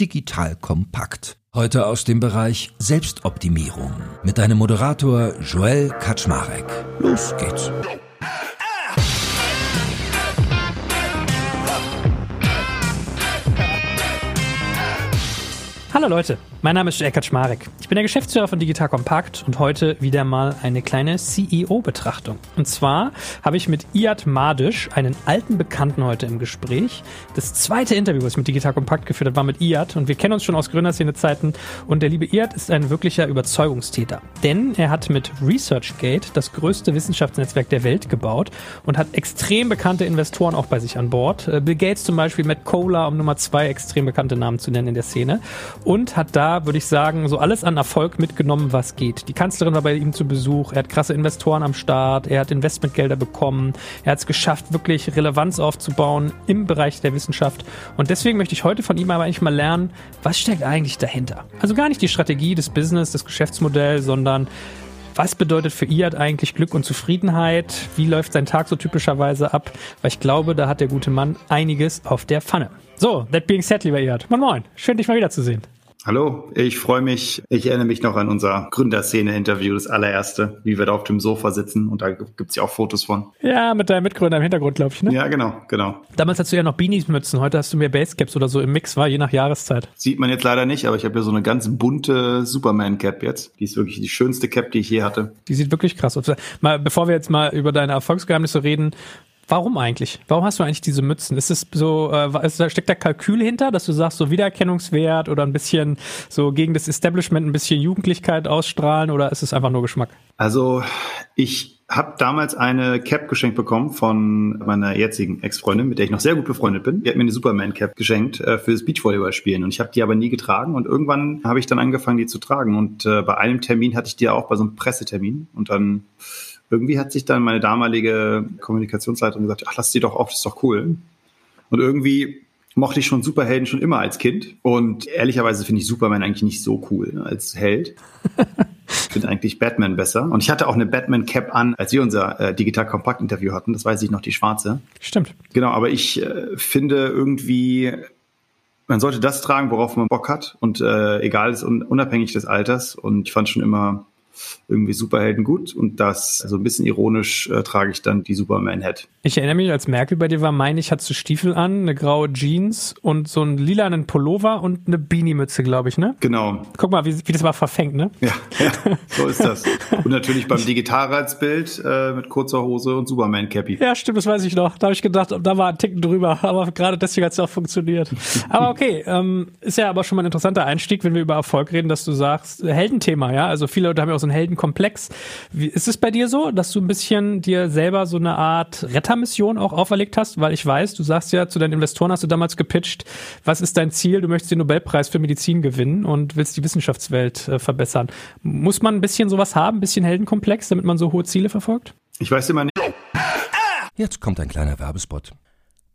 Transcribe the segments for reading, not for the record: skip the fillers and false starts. Digital Kompakt. Heute aus dem Bereich Selbstoptimierung mit deinem Moderator Joel Kaczmarek. Los geht's. Hallo Leute, mein Name ist Joel Kaczmarek. Ich bin der Geschäftsführer von Digital Kompakt und heute wieder mal eine kleine CEO-Betrachtung. Und zwar habe ich mit Ijad Madisch, einen alten Bekannten, heute im Gespräch. Das zweite Interview, was ich mit Digital Kompakt geführt habe, war mit Ijad und wir kennen uns schon aus Gründerszene-Zeiten und der liebe Ijad ist ein wirklicher Überzeugungstäter, denn er hat mit ResearchGate das größte Wissenschaftsnetzwerk der Welt gebaut und hat extrem bekannte Investoren auch bei sich an Bord. Bill Gates zum Beispiel, Matt Cohler, um Nummer 2 extrem bekannte Namen zu nennen in der Szene. Und hat da, würde ich sagen, so alles an Erfolg mitgenommen, was geht. Die Kanzlerin war bei ihm zu Besuch, er hat krasse Investoren am Start, er hat Investmentgelder bekommen, er hat es geschafft, wirklich Relevanz aufzubauen im Bereich der Wissenschaft. Und deswegen möchte ich heute von ihm aber eigentlich mal lernen, was steckt eigentlich dahinter? Also gar nicht die Strategie des Business, das Geschäftsmodell, sondern was bedeutet für Ijad eigentlich Glück und Zufriedenheit? Wie läuft sein Tag so typischerweise ab? Weil ich glaube, da hat der gute Mann einiges auf der Pfanne. So, that being said, lieber Ijad, moin moin, schön dich mal wiederzusehen. Hallo, ich freue mich. Ich erinnere mich noch an unser Gründerszene-Interview, das allererste, wie wir da auf dem Sofa sitzen und da gibt's ja auch Fotos von. Ja, mit deinem Mitgründer im Hintergrund, glaube ich, ne? Ja, genau. Damals hattest du ja noch Beanies-Mützen, heute hast du mehr Basecaps oder so im Mix, war je nach Jahreszeit. Sieht man jetzt leider nicht, aber ich habe ja so eine ganz bunte Superman-Cap jetzt. Die ist wirklich die schönste Cap, die ich je hatte. Die sieht wirklich krass aus. Mal, bevor wir jetzt mal über deine Erfolgsgeheimnisse reden, warum eigentlich? Warum hast du eigentlich diese Mützen? Ist es so, steckt da Kalkül hinter, dass du sagst, so Wiedererkennungswert oder ein bisschen so gegen das Establishment ein bisschen Jugendlichkeit ausstrahlen oder ist es einfach nur Geschmack? Also ich habe damals eine Cap geschenkt bekommen von meiner jetzigen Ex-Freundin, mit der ich noch sehr gut befreundet bin. Die hat mir eine Superman-Cap geschenkt für das Beachvolleyball-Spielen und ich habe die aber nie getragen und irgendwann habe ich dann angefangen, die zu tragen und bei einem Termin hatte ich die auch, bei so einem Pressetermin und dann irgendwie hat sich dann meine damalige Kommunikationsleiterin gesagt, ach, lass die doch auf, das ist doch cool. Und irgendwie mochte ich schon Superhelden schon immer als Kind. Und ehrlicherweise finde ich Superman eigentlich nicht so cool als Held. Ich finde eigentlich Batman besser. Und ich hatte auch eine Batman-Cap an, als wir unser Digital-Kompakt-Interview hatten. Das weiß ich noch, die schwarze. Stimmt. Genau, aber ich finde irgendwie, man sollte das tragen, worauf man Bock hat. Und egal, ist unabhängig des Alters. Und ich fand schon immer irgendwie Superhelden gut und das so also ein bisschen ironisch trage ich dann die Superman-Hat. Ich erinnere mich, als Merkel bei dir war, meine ich, hattest du Stiefel an, eine graue Jeans und so einen lilanen Pullover und eine Beanie-Mütze, glaube ich, ne? Genau. Guck mal, wie das mal verfängt, ne? Ja, so ist das. Und natürlich beim Digitalratsbild mit kurzer Hose und Superman-Cappy. Ja, stimmt, das weiß ich noch. Da habe ich gedacht, da war ein Ticken drüber, aber gerade deswegen hat es auch funktioniert. Aber okay, ist ja aber schon mal ein interessanter Einstieg, wenn wir über Erfolg reden, dass du sagst, Heldenthema, ja? Also viele Leute haben ja auch so ein Heldenkomplex. Ist es bei dir so, dass du ein bisschen dir selber so eine Art Rettermission auch auferlegt hast? Weil ich weiß, du sagst ja, zu deinen Investoren hast du damals gepitcht, was ist dein Ziel? Du möchtest den Nobelpreis für Medizin gewinnen und willst die Wissenschaftswelt verbessern. Muss man ein bisschen sowas haben, ein bisschen Heldenkomplex, damit man so hohe Ziele verfolgt? Ich weiß immer nicht. Jetzt kommt ein kleiner Werbespot.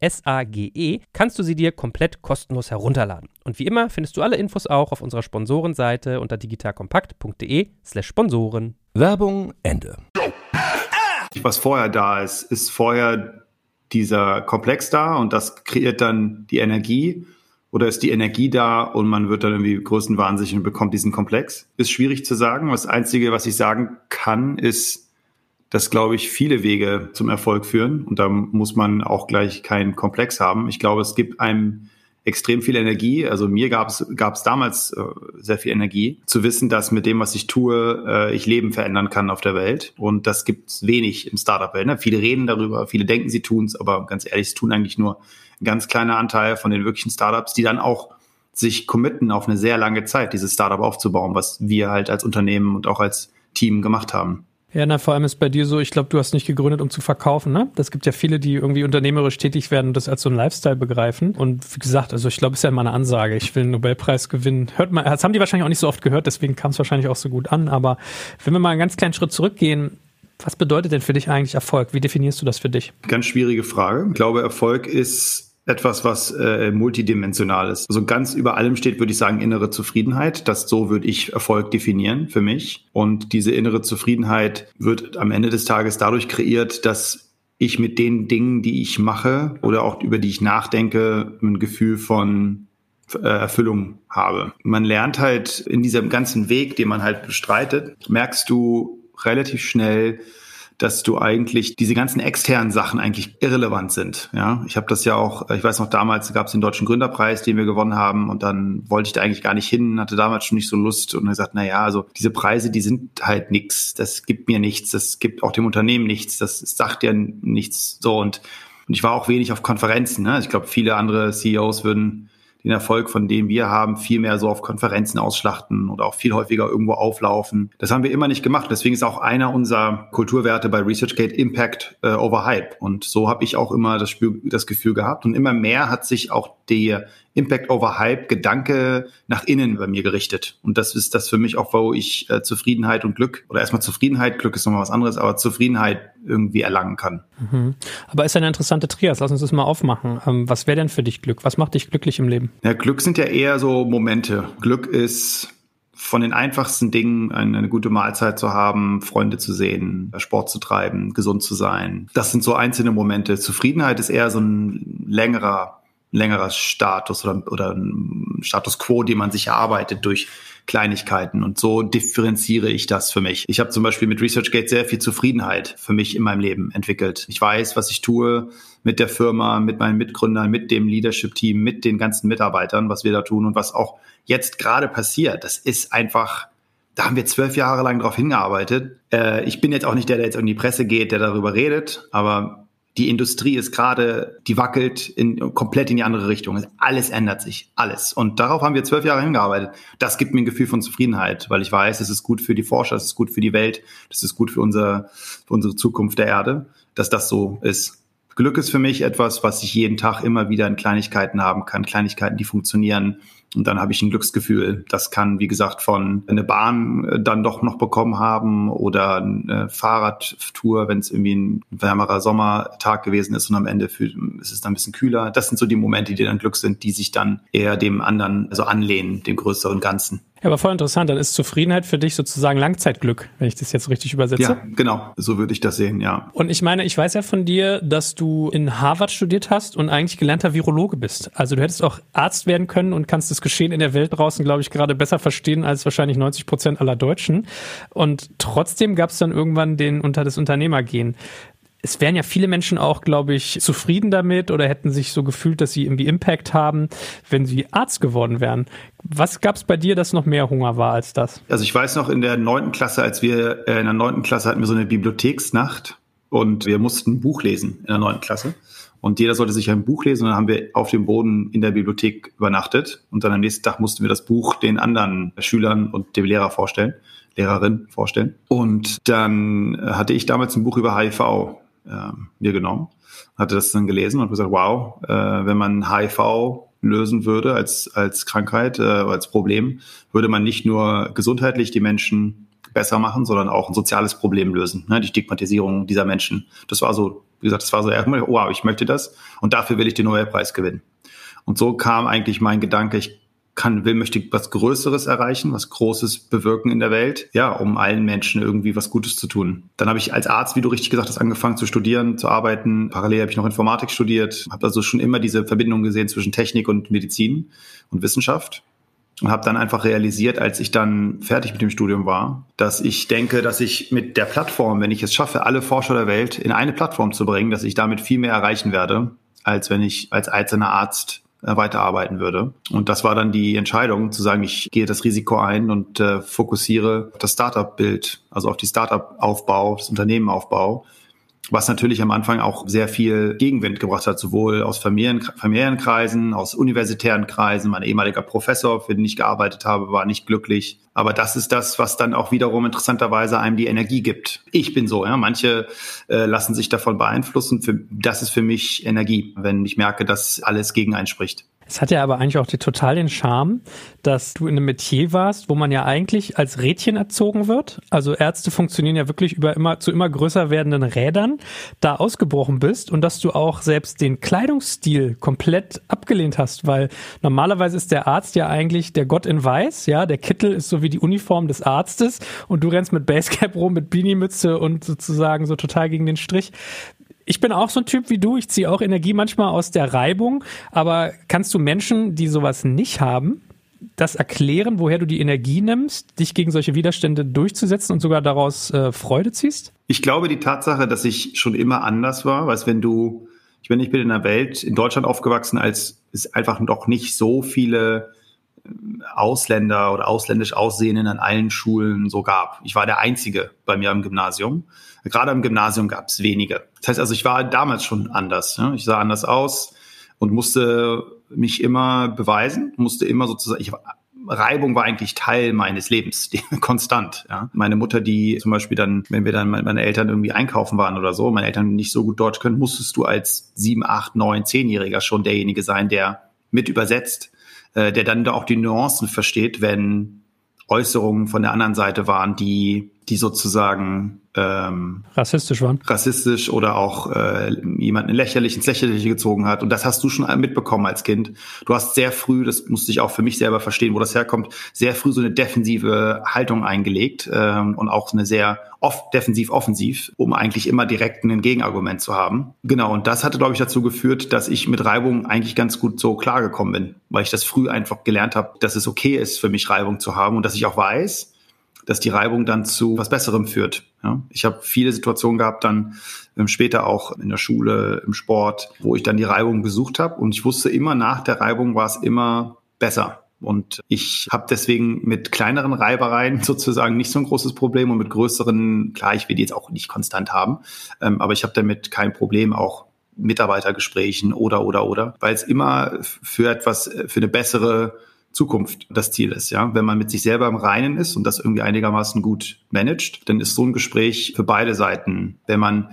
S-A-G-E, kannst du sie dir komplett kostenlos herunterladen. Und wie immer findest du alle Infos auch auf unserer Sponsorenseite unter digitalkompakt.de/Sponsoren. Werbung Ende. Was vorher da ist, ist vorher dieser Komplex da und das kreiert dann die Energie Oder ist die Energie da und man wird dann irgendwie größenwahnsinnig und bekommt diesen Komplex? Ist schwierig zu sagen. Das Einzige, was ich sagen kann, ist, dass, glaube ich, viele Wege zum Erfolg führen. Und da muss man auch gleich keinen Komplex haben. Ich glaube, es gibt einem extrem viel Energie. Also mir gab es damals sehr viel Energie, zu wissen, dass mit dem, was ich tue, ich Leben verändern kann auf der Welt. Und das gibt es wenig im Startup-Welt. Ne? Viele reden darüber, viele denken, sie tun es. Aber ganz ehrlich, es tun eigentlich nur ein ganz kleiner Anteil von den wirklichen Startups, die dann auch sich committen, auf eine sehr lange Zeit dieses Startup aufzubauen, was wir halt als Unternehmen und auch als Team gemacht haben. Ja, na, vor allem ist bei dir so, ich glaube, du hast nicht gegründet, um zu verkaufen, ne? Das gibt ja viele, die irgendwie unternehmerisch tätig werden und das als so ein Lifestyle begreifen. Und wie gesagt, also ich glaube, ist ja immer eine Ansage. Ich will einen Nobelpreis gewinnen. Hört man, das haben die wahrscheinlich auch nicht so oft gehört, deswegen kam es wahrscheinlich auch so gut an. Aber wenn wir mal einen ganz kleinen Schritt zurückgehen, was bedeutet denn für dich eigentlich Erfolg? Wie definierst du das für dich? Ganz schwierige Frage. Ich glaube, Erfolg ist etwas, was multidimensional ist. Also ganz über allem steht, würde ich sagen, innere Zufriedenheit. So würde ich Erfolg definieren für mich. Und diese innere Zufriedenheit wird am Ende des Tages dadurch kreiert, dass ich mit den Dingen, die ich mache oder auch über die ich nachdenke, ein Gefühl von Erfüllung habe. Man lernt halt in diesem ganzen Weg, den man halt bestreitet, merkst du relativ schnell, dass du eigentlich diese ganzen externen Sachen eigentlich irrelevant sind. Ja, ich habe das ja auch, ich weiß noch, damals gab es den Deutschen Gründerpreis, den wir gewonnen haben, und dann wollte ich da eigentlich gar nicht hin, hatte damals schon nicht so Lust und gesagt, naja, also diese Preise, die sind halt nichts, das gibt mir nichts, das gibt auch dem Unternehmen nichts, das sagt ja nichts so. Und ich war auch wenig auf Konferenzen. Ne? Ich glaube, viele andere CEOs würden den Erfolg, von dem wir haben, viel mehr so auf Konferenzen ausschlachten oder auch viel häufiger irgendwo auflaufen. Das haben wir immer nicht gemacht. Deswegen ist auch einer unserer Kulturwerte bei ResearchGate Impact over Hype. Und so habe ich auch immer das Gefühl gehabt. Und immer mehr hat sich auch der Impact over Hype-Gedanke nach innen bei mir gerichtet. Und das ist das für mich auch, wo ich Zufriedenheit und Glück, oder erstmal Zufriedenheit, Glück ist nochmal was anderes, aber Zufriedenheit irgendwie erlangen kann. Mhm. Aber ist eine interessante Trias, lass uns das mal aufmachen. Was wäre denn für dich Glück? Was macht dich glücklich im Leben? Ja, Glück sind ja eher so Momente. Glück ist von den einfachsten Dingen, eine gute Mahlzeit zu haben, Freunde zu sehen, Sport zu treiben, gesund zu sein. Das sind so einzelne Momente. Zufriedenheit ist eher so ein längerer Status oder ein Status quo, den man sich erarbeitet durch Kleinigkeiten. Und so differenziere ich das für mich. Ich habe zum Beispiel mit ResearchGate sehr viel Zufriedenheit für mich in meinem Leben entwickelt. Ich weiß, was ich tue mit der Firma, mit meinen Mitgründern, mit dem Leadership-Team, mit den ganzen Mitarbeitern, was wir da tun und was auch jetzt gerade passiert. Das ist einfach, da haben wir 12 Jahre lang drauf hingearbeitet. Ich bin jetzt auch nicht der jetzt in die Presse geht, der darüber redet, aber die Industrie ist gerade, die wackelt komplett in die andere Richtung. Alles ändert sich, alles. Und darauf haben wir 12 Jahre hingearbeitet. Das gibt mir ein Gefühl von Zufriedenheit, weil ich weiß, es ist gut für die Forscher, es ist gut für die Welt, es ist gut für unsere Zukunft der Erde, dass das so ist. Glück ist für mich etwas, was ich jeden Tag immer wieder in Kleinigkeiten haben kann, Kleinigkeiten, die funktionieren. Und dann habe ich ein Glücksgefühl. Das kann, wie gesagt, von eine Bahn dann doch noch bekommen haben oder eine Fahrradtour, wenn es irgendwie ein wärmerer Sommertag gewesen ist und am Ende ist es dann ein bisschen kühler. Das sind so die Momente, die dann Glück sind, die sich dann eher dem anderen, also anlehnen, dem größeren Ganzen. Ja, aber voll interessant. Dann ist Zufriedenheit für dich sozusagen Langzeitglück, wenn ich das jetzt richtig übersetze. Ja, genau. So würde ich das sehen, ja. Und ich meine, ich weiß ja von dir, dass du in Harvard studiert hast und eigentlich gelernter Virologe bist. Also du hättest auch Arzt werden können und kannst das Geschehen in der Welt draußen, glaube ich, gerade besser verstehen als wahrscheinlich 90% aller Deutschen. Und trotzdem gab es dann irgendwann das Unternehmergehen. Es wären ja viele Menschen auch, glaube ich, zufrieden damit oder hätten sich so gefühlt, dass sie irgendwie Impact haben, wenn sie Arzt geworden wären. Was gab es bei dir, dass noch mehr Hunger war als das? Also ich weiß noch, in der 9. Klasse, hatten wir so eine Bibliotheksnacht und wir mussten ein Buch lesen in der 9. Klasse. Und jeder sollte sich ein Buch lesen und dann haben wir auf dem Boden in der Bibliothek übernachtet. Und dann am nächsten Tag mussten wir das Buch den anderen Schülern und dem Lehrer vorstellen, Lehrerin vorstellen. Und dann hatte ich damals ein Buch über HIV mir genommen, hatte das dann gelesen und gesagt, wow, wenn man HIV lösen würde als Krankheit, als Problem, würde man nicht nur gesundheitlich die Menschen besser machen, sondern auch ein soziales Problem lösen, ne? Die Stigmatisierung dieser Menschen. Das war so, wie gesagt, wow, ich möchte das und dafür will ich den Nobelpreis gewinnen. Und so kam eigentlich mein Gedanke, ich möchte was Größeres erreichen, was Großes bewirken in der Welt, ja, um allen Menschen irgendwie was Gutes zu tun. Dann habe ich als Arzt, wie du richtig gesagt hast, angefangen zu studieren, zu arbeiten. Parallel habe ich noch Informatik studiert, habe also schon immer diese Verbindung gesehen zwischen Technik und Medizin und Wissenschaft. Und habe dann einfach realisiert, als ich dann fertig mit dem Studium war, dass ich denke, dass ich mit der Plattform, wenn ich es schaffe, alle Forscher der Welt in eine Plattform zu bringen, dass ich damit viel mehr erreichen werde, als wenn ich als einzelner Arzt weiterarbeiten würde. Und das war dann die Entscheidung, zu sagen, ich gehe das Risiko ein und fokussiere auf das Startup-Bild, also auf die Startup-Aufbau, das Unternehmen-Aufbau, was natürlich am Anfang auch sehr viel Gegenwind gebracht hat, sowohl aus familiären Kreisen, aus universitären Kreisen. Mein ehemaliger Professor, für den ich gearbeitet habe, war nicht glücklich. Aber das ist das, was dann auch wiederum interessanterweise einem die Energie gibt. Ich bin so, ja, manche lassen sich davon beeinflussen. Das ist für mich Energie, wenn ich merke, dass alles gegen einen spricht. Es hat ja aber eigentlich auch total den Charme, dass du in einem Metier warst, wo man ja eigentlich als Rädchen erzogen wird. Also Ärzte funktionieren ja wirklich zu immer größer werdenden Rädern, da ausgebrochen bist und dass du auch selbst den Kleidungsstil komplett abgelehnt hast, weil normalerweise ist der Arzt ja eigentlich der Gott in Weiß, ja, der Kittel ist so wie die Uniform des Arztes und du rennst mit Basecap rum, mit Beanie-Mütze und sozusagen so total gegen den Strich. Ich bin auch so ein Typ wie du, ich ziehe auch Energie manchmal aus der Reibung, aber kannst du Menschen, die sowas nicht haben, das erklären, woher du die Energie nimmst, dich gegen solche Widerstände durchzusetzen und sogar daraus Freude ziehst? Ich glaube, die Tatsache, dass ich schon immer anders war, weil ich bin in einer Welt, in Deutschland aufgewachsen, als es einfach noch nicht so viele Ausländer oder ausländisch Aussehenden an allen Schulen so gab. Ich war der Einzige bei mir am Gymnasium. Gerade am Gymnasium gab es wenige. Das heißt also, ich war damals schon anders. Ne? Ich sah anders aus und musste mich immer beweisen, musste immer sozusagen... Reibung war eigentlich Teil meines Lebens, konstant. Ja. Meine Mutter, die zum Beispiel dann, wenn wir dann meine Eltern irgendwie einkaufen waren oder so, meine Eltern nicht so gut Deutsch können, musstest du als 7-, 8-, 9-, 10-Jähriger schon derjenige sein, der mit übersetzt, der dann da auch die Nuancen versteht, wenn Äußerungen von der anderen Seite waren, die sozusagen rassistisch waren. Rassistisch oder auch jemanden ins Lächerliche gezogen hat. Und das hast du schon mitbekommen als Kind. Du hast sehr früh, das musste ich auch für mich selber verstehen, wo das herkommt, sehr früh so eine defensive Haltung eingelegt und auch eine sehr oft defensiv-offensiv, um eigentlich immer direkt ein Gegenargument zu haben. Genau, und das hatte, glaube ich, dazu geführt, dass ich mit Reibung eigentlich ganz gut so klargekommen bin, weil ich das früh einfach gelernt habe, dass es okay ist, für mich Reibung zu haben und dass ich auch weiß, dass die Reibung dann zu was Besserem führt. Ja, ich habe viele Situationen gehabt, dann später auch in der Schule, im Sport, wo ich dann die Reibung gesucht habe. Und ich wusste immer, nach der Reibung war es immer besser. Und ich habe deswegen mit kleineren Reibereien sozusagen nicht so ein großes Problem und mit größeren, klar, ich will die jetzt auch nicht konstant haben, aber ich habe damit kein Problem, auch Mitarbeitergesprächen oder, weil es immer für eine bessere Zukunft das Ziel ist, ja. Wenn man mit sich selber im Reinen ist und das irgendwie einigermaßen gut managt, dann ist so ein Gespräch für beide Seiten, wenn man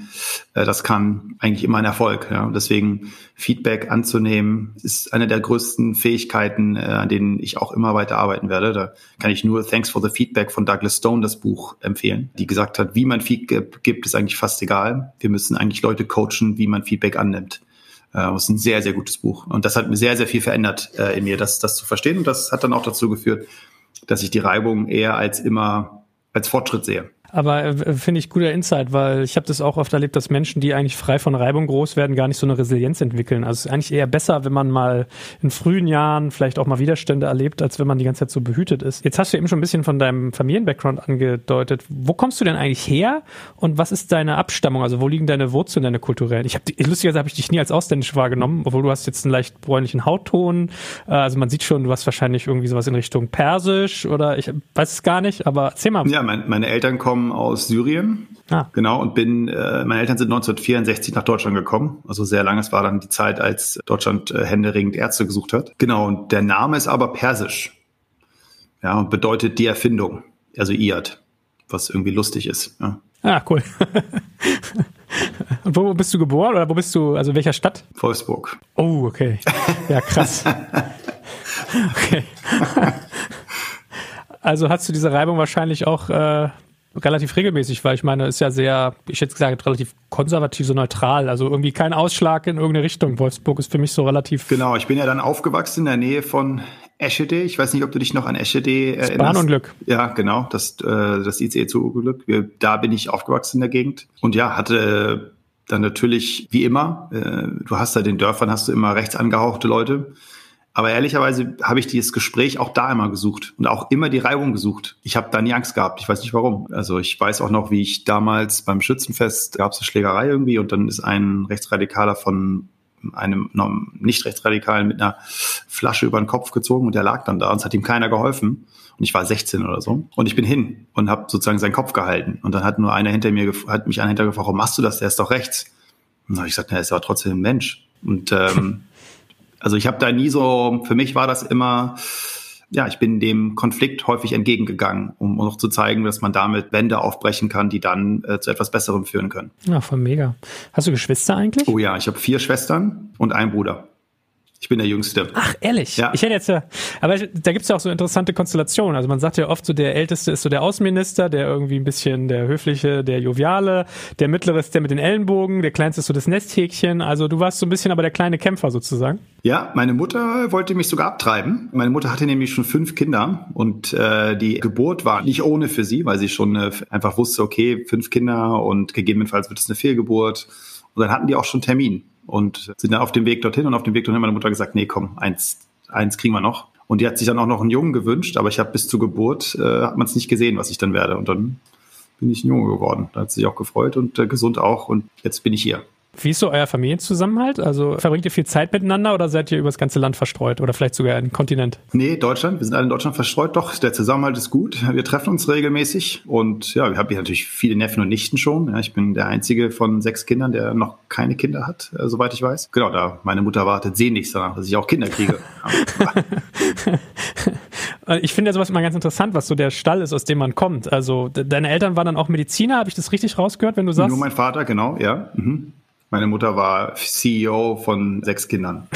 das kann, eigentlich immer ein Erfolg, ja. Und deswegen Feedback anzunehmen ist eine der größten Fähigkeiten, an denen ich auch immer weiter arbeiten werde. Da kann ich nur Thanks for the Feedback von Douglas Stone, das Buch, empfehlen, die gesagt hat, wie man Feedback gibt, ist eigentlich fast egal. Wir müssen eigentlich Leute coachen, wie man Feedback annimmt. Das ist ein sehr, sehr gutes Buch. Und das hat mir sehr, sehr viel verändert in mir, das zu verstehen. Und das hat dann auch dazu geführt, dass ich die Reibung eher als Fortschritt sehe. Aber finde ich guter Insight, weil ich habe das auch oft erlebt, dass Menschen, die eigentlich frei von Reibung groß werden, gar nicht so eine Resilienz entwickeln. Also es ist eigentlich eher besser, wenn man mal in frühen Jahren vielleicht auch mal Widerstände erlebt, als wenn man die ganze Zeit so behütet ist. Jetzt hast du eben schon ein bisschen von deinem Familien-Background angedeutet. Wo kommst du denn eigentlich her und was ist deine Abstammung? Also wo liegen deine Wurzeln, deine kulturellen? Lustigerweise habe ich dich nie als ausländisch wahrgenommen, obwohl du hast jetzt einen leicht bräunlichen Hautton. Also man sieht schon, du hast wahrscheinlich irgendwie sowas in Richtung Persisch oder ich weiß es gar nicht, aber erzähl mal. Ja, meine Eltern kommen aus Syrien, Genau, und meine Eltern sind 1964 nach Deutschland gekommen, also sehr lange, es war dann die Zeit, als Deutschland händeringend Ärzte gesucht hat. Genau, und der Name ist aber persisch, ja, und bedeutet die Erfindung, also Ijad, was irgendwie lustig ist. Ja. Ah, cool. Und wo bist du geboren oder also in welcher Stadt? Wolfsburg. Oh, okay. Ja, krass. Okay. Also hast du diese Reibung wahrscheinlich auch relativ regelmäßig, weil ich meine, ist ja sehr, ich hätte gesagt, relativ konservativ, so neutral, also irgendwie kein Ausschlag in irgendeine Richtung. Wolfsburg ist für mich so relativ... Genau, ich bin ja dann aufgewachsen in der Nähe von Eschede. Ich weiß nicht, ob du dich noch an Eschede erinnerst. Bahnunglück. Ja, genau, das ICE zu Unglück. Da bin ich aufgewachsen in der Gegend und ja, hatte dann natürlich, wie immer, du hast da den Dörfern, hast du immer rechts angehauchte Leute. Aber ehrlicherweise habe ich dieses Gespräch auch da immer gesucht und auch immer die Reibung gesucht. Ich habe da nie Angst gehabt. Ich weiß nicht warum. Also ich weiß auch noch, wie ich damals beim Schützenfest, gab es eine Schlägerei irgendwie und dann ist ein Rechtsradikaler von einem Nicht-Rechtsradikalen mit einer Flasche über den Kopf gezogen und der lag dann da und es hat ihm keiner geholfen. Und ich war 16 oder so. Und ich bin hin und habe sozusagen seinen Kopf gehalten. Und dann hat mich einer hinter mir gefragt, warum machst du das? Der ist doch rechts. Und dann habe ich gesagt, er ist aber trotzdem ein Mensch. Und also ich habe da nie so, für mich war das immer, ja, ich bin dem Konflikt häufig entgegengegangen, um auch zu zeigen, dass man damit Wände aufbrechen kann, die dann zu etwas Besserem führen können. Ja, voll mega. Hast du Geschwister eigentlich? Oh ja, ich habe 4 Schwestern und einen Bruder. Ich bin der Jüngste. Ach, ehrlich? Ja. Ich hätte jetzt ja, aber da gibt's ja auch so interessante Konstellationen. Also man sagt ja oft so, der Älteste ist so der Außenminister, der irgendwie ein bisschen der Höfliche, der Joviale, der Mittlere ist der mit den Ellenbogen, der Kleinste ist so das Nesthäkchen. Also du warst so ein bisschen aber der kleine Kämpfer sozusagen. Ja, meine Mutter wollte mich sogar abtreiben. Meine Mutter hatte nämlich schon 5 Kinder und die Geburt war nicht ohne für sie, weil sie schon einfach wusste, okay, 5 Kinder und gegebenenfalls wird es eine Fehlgeburt. Und dann hatten die auch schon Termin. Und sind dann auf dem Weg dorthin und auf dem Weg dorthin hat meine Mutter gesagt, nee, komm, eins kriegen wir noch. Und die hat sich dann auch noch einen Jungen gewünscht, aber ich habe bis zur Geburt, hat man es nicht gesehen, was ich dann werde. Und dann bin ich ein Junge geworden. Da hat sie sich auch gefreut und gesund auch und jetzt bin ich hier. Wie ist so euer Familienzusammenhalt? Also verbringt ihr viel Zeit miteinander oder seid ihr über das ganze Land verstreut oder vielleicht sogar einen Kontinent? Nee, Deutschland. Wir sind alle in Deutschland verstreut. Doch, der Zusammenhalt ist gut. Wir treffen uns regelmäßig und ja, wir haben hier natürlich viele Neffen und Nichten schon. Ja, ich bin der einzige von 6 Kindern, der noch keine Kinder hat, soweit ich weiß. Genau, da meine Mutter wartet sehnlichst danach, dass ich auch Kinder kriege. Ich finde ja sowas immer ganz interessant, was so der Stall ist, aus dem man kommt. Also deine Eltern waren dann auch Mediziner, habe ich das richtig rausgehört, wenn du sagst? Nur mein Vater, genau, ja. Mhm. Meine Mutter war CEO von 6 Kindern.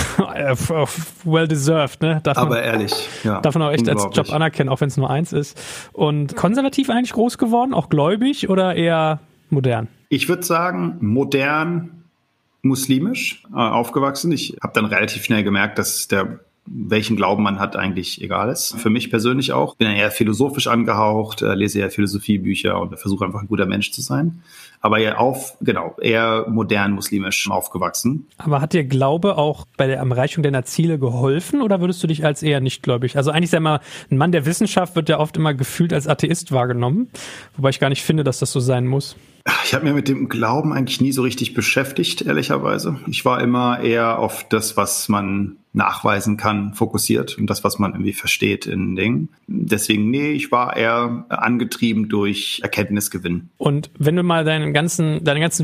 Well deserved, ne? Aber ehrlich, ja. Darf man auch echt als Job anerkennen, auch wenn es nur 1 ist. Und konservativ eigentlich groß geworden, auch gläubig oder eher modern? Ich würde sagen, modern, muslimisch aufgewachsen. Ich habe dann relativ schnell gemerkt, dass welchen Glauben man hat, eigentlich egal ist. Für mich persönlich auch. Bin eher philosophisch angehaucht, lese eher Philosophiebücher und versuche einfach ein guter Mensch zu sein. Aber eher modern muslimisch aufgewachsen. Aber hat dir Glaube auch bei der Erreichung deiner Ziele geholfen oder würdest du dich als eher nichtgläubig? Also eigentlich, sag mal, ein Mann der Wissenschaft wird ja oft immer gefühlt als Atheist wahrgenommen, wobei ich gar nicht finde, dass das so sein muss. Ich habe mir mit dem Glauben eigentlich nie so richtig beschäftigt, ehrlicherweise. Ich war immer eher auf das, was man nachweisen kann, fokussiert und das, was man irgendwie versteht in Dingen. Deswegen, nee, ich war eher angetrieben durch Erkenntnisgewinn. Und wenn du mal deinen ganzen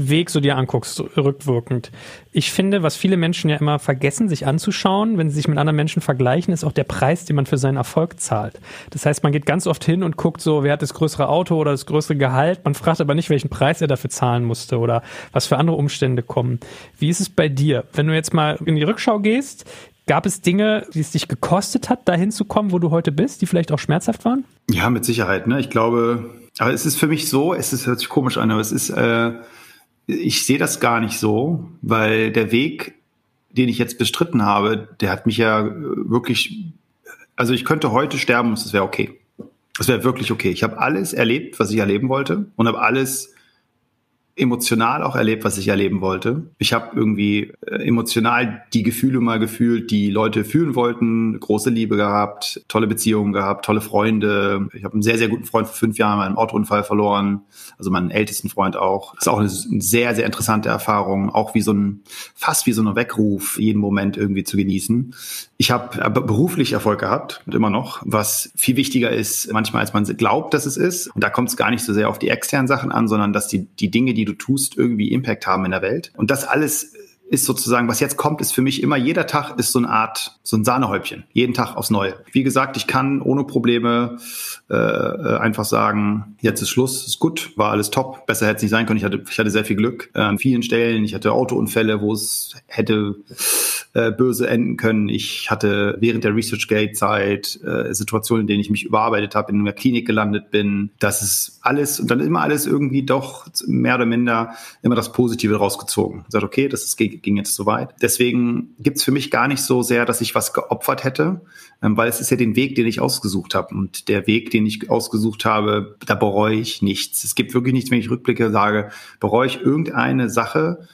Weg so dir anguckst, so rückwirkend, ich finde, was viele Menschen ja immer vergessen, sich anzuschauen, wenn sie sich mit anderen Menschen vergleichen, ist auch der Preis, den man für seinen Erfolg zahlt. Das heißt, man geht ganz oft hin und guckt so, wer hat das größere Auto oder das größere Gehalt. Man fragt aber nicht, welchen Preis er dafür zahlen musste oder was für andere Umstände kommen. Wie ist es bei dir? Wenn du jetzt mal in die Rückschau gehst, gab es Dinge, die es dich gekostet hat, dahin zu kommen, wo du heute bist, die vielleicht auch schmerzhaft waren? Ja, mit Sicherheit, ne? Ich glaube, aber es ist für mich so, hört sich komisch an, aber es ist, ich sehe das gar nicht so, weil der Weg, den ich jetzt bestritten habe, der hat mich ja wirklich, also ich könnte heute sterben und es wäre okay. Es wäre wirklich okay. Ich habe alles erlebt, was ich erleben wollte und habe alles emotional auch erlebt, was ich erleben wollte. Ich habe irgendwie emotional die Gefühle mal gefühlt, die Leute fühlen wollten, große Liebe gehabt, tolle Beziehungen gehabt, tolle Freunde. Ich habe einen sehr, sehr guten Freund vor 5 Jahren bei einem Autounfall verloren, also meinen ältesten Freund auch. Das ist auch eine sehr, sehr interessante Erfahrung, auch fast wie so ein Weckruf, jeden Moment irgendwie zu genießen. Ich habe beruflich Erfolg gehabt und immer noch, was viel wichtiger ist manchmal, als man glaubt, dass es ist. Und da kommt es gar nicht so sehr auf die externen Sachen an, sondern dass die Dinge, die du tust, irgendwie Impact haben in der Welt. Und das alles ist sozusagen, was jetzt kommt, ist für mich immer, jeder Tag ist so eine Art, so ein Sahnehäubchen. Jeden Tag aufs Neue. Wie gesagt, ich kann ohne Probleme einfach sagen, jetzt ist Schluss, ist gut, war alles top. Besser hätte es nicht sein können. Ich hatte sehr viel Glück an vielen Stellen. Ich hatte Autounfälle, wo es hätte böse enden können. Ich hatte während der ResearchGate-Zeit Situationen, in denen ich mich überarbeitet habe, in einer Klinik gelandet bin. Das ist alles und dann immer alles irgendwie doch mehr oder minder immer das Positive rausgezogen. Ich sage, okay, das ging jetzt so weit. Deswegen gibt es für mich gar nicht so sehr, dass ich was geopfert hätte, weil es ist ja den Weg, den ich ausgesucht habe. Und der Weg, den ich ausgesucht habe, da bereue ich nichts. Es gibt wirklich nichts, wenn ich rückblicke, sage, bereue ich irgendeine Sache?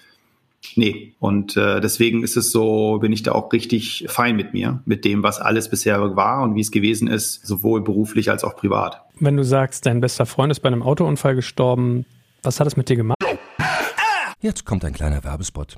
Nee. Und deswegen ist es so, bin ich da auch richtig fein mit mir, mit dem, was alles bisher war und wie es gewesen ist, sowohl beruflich als auch privat. Wenn du sagst, dein bester Freund ist bei einem Autounfall gestorben, was hat es mit dir gemacht? Jetzt kommt ein kleiner Werbespot.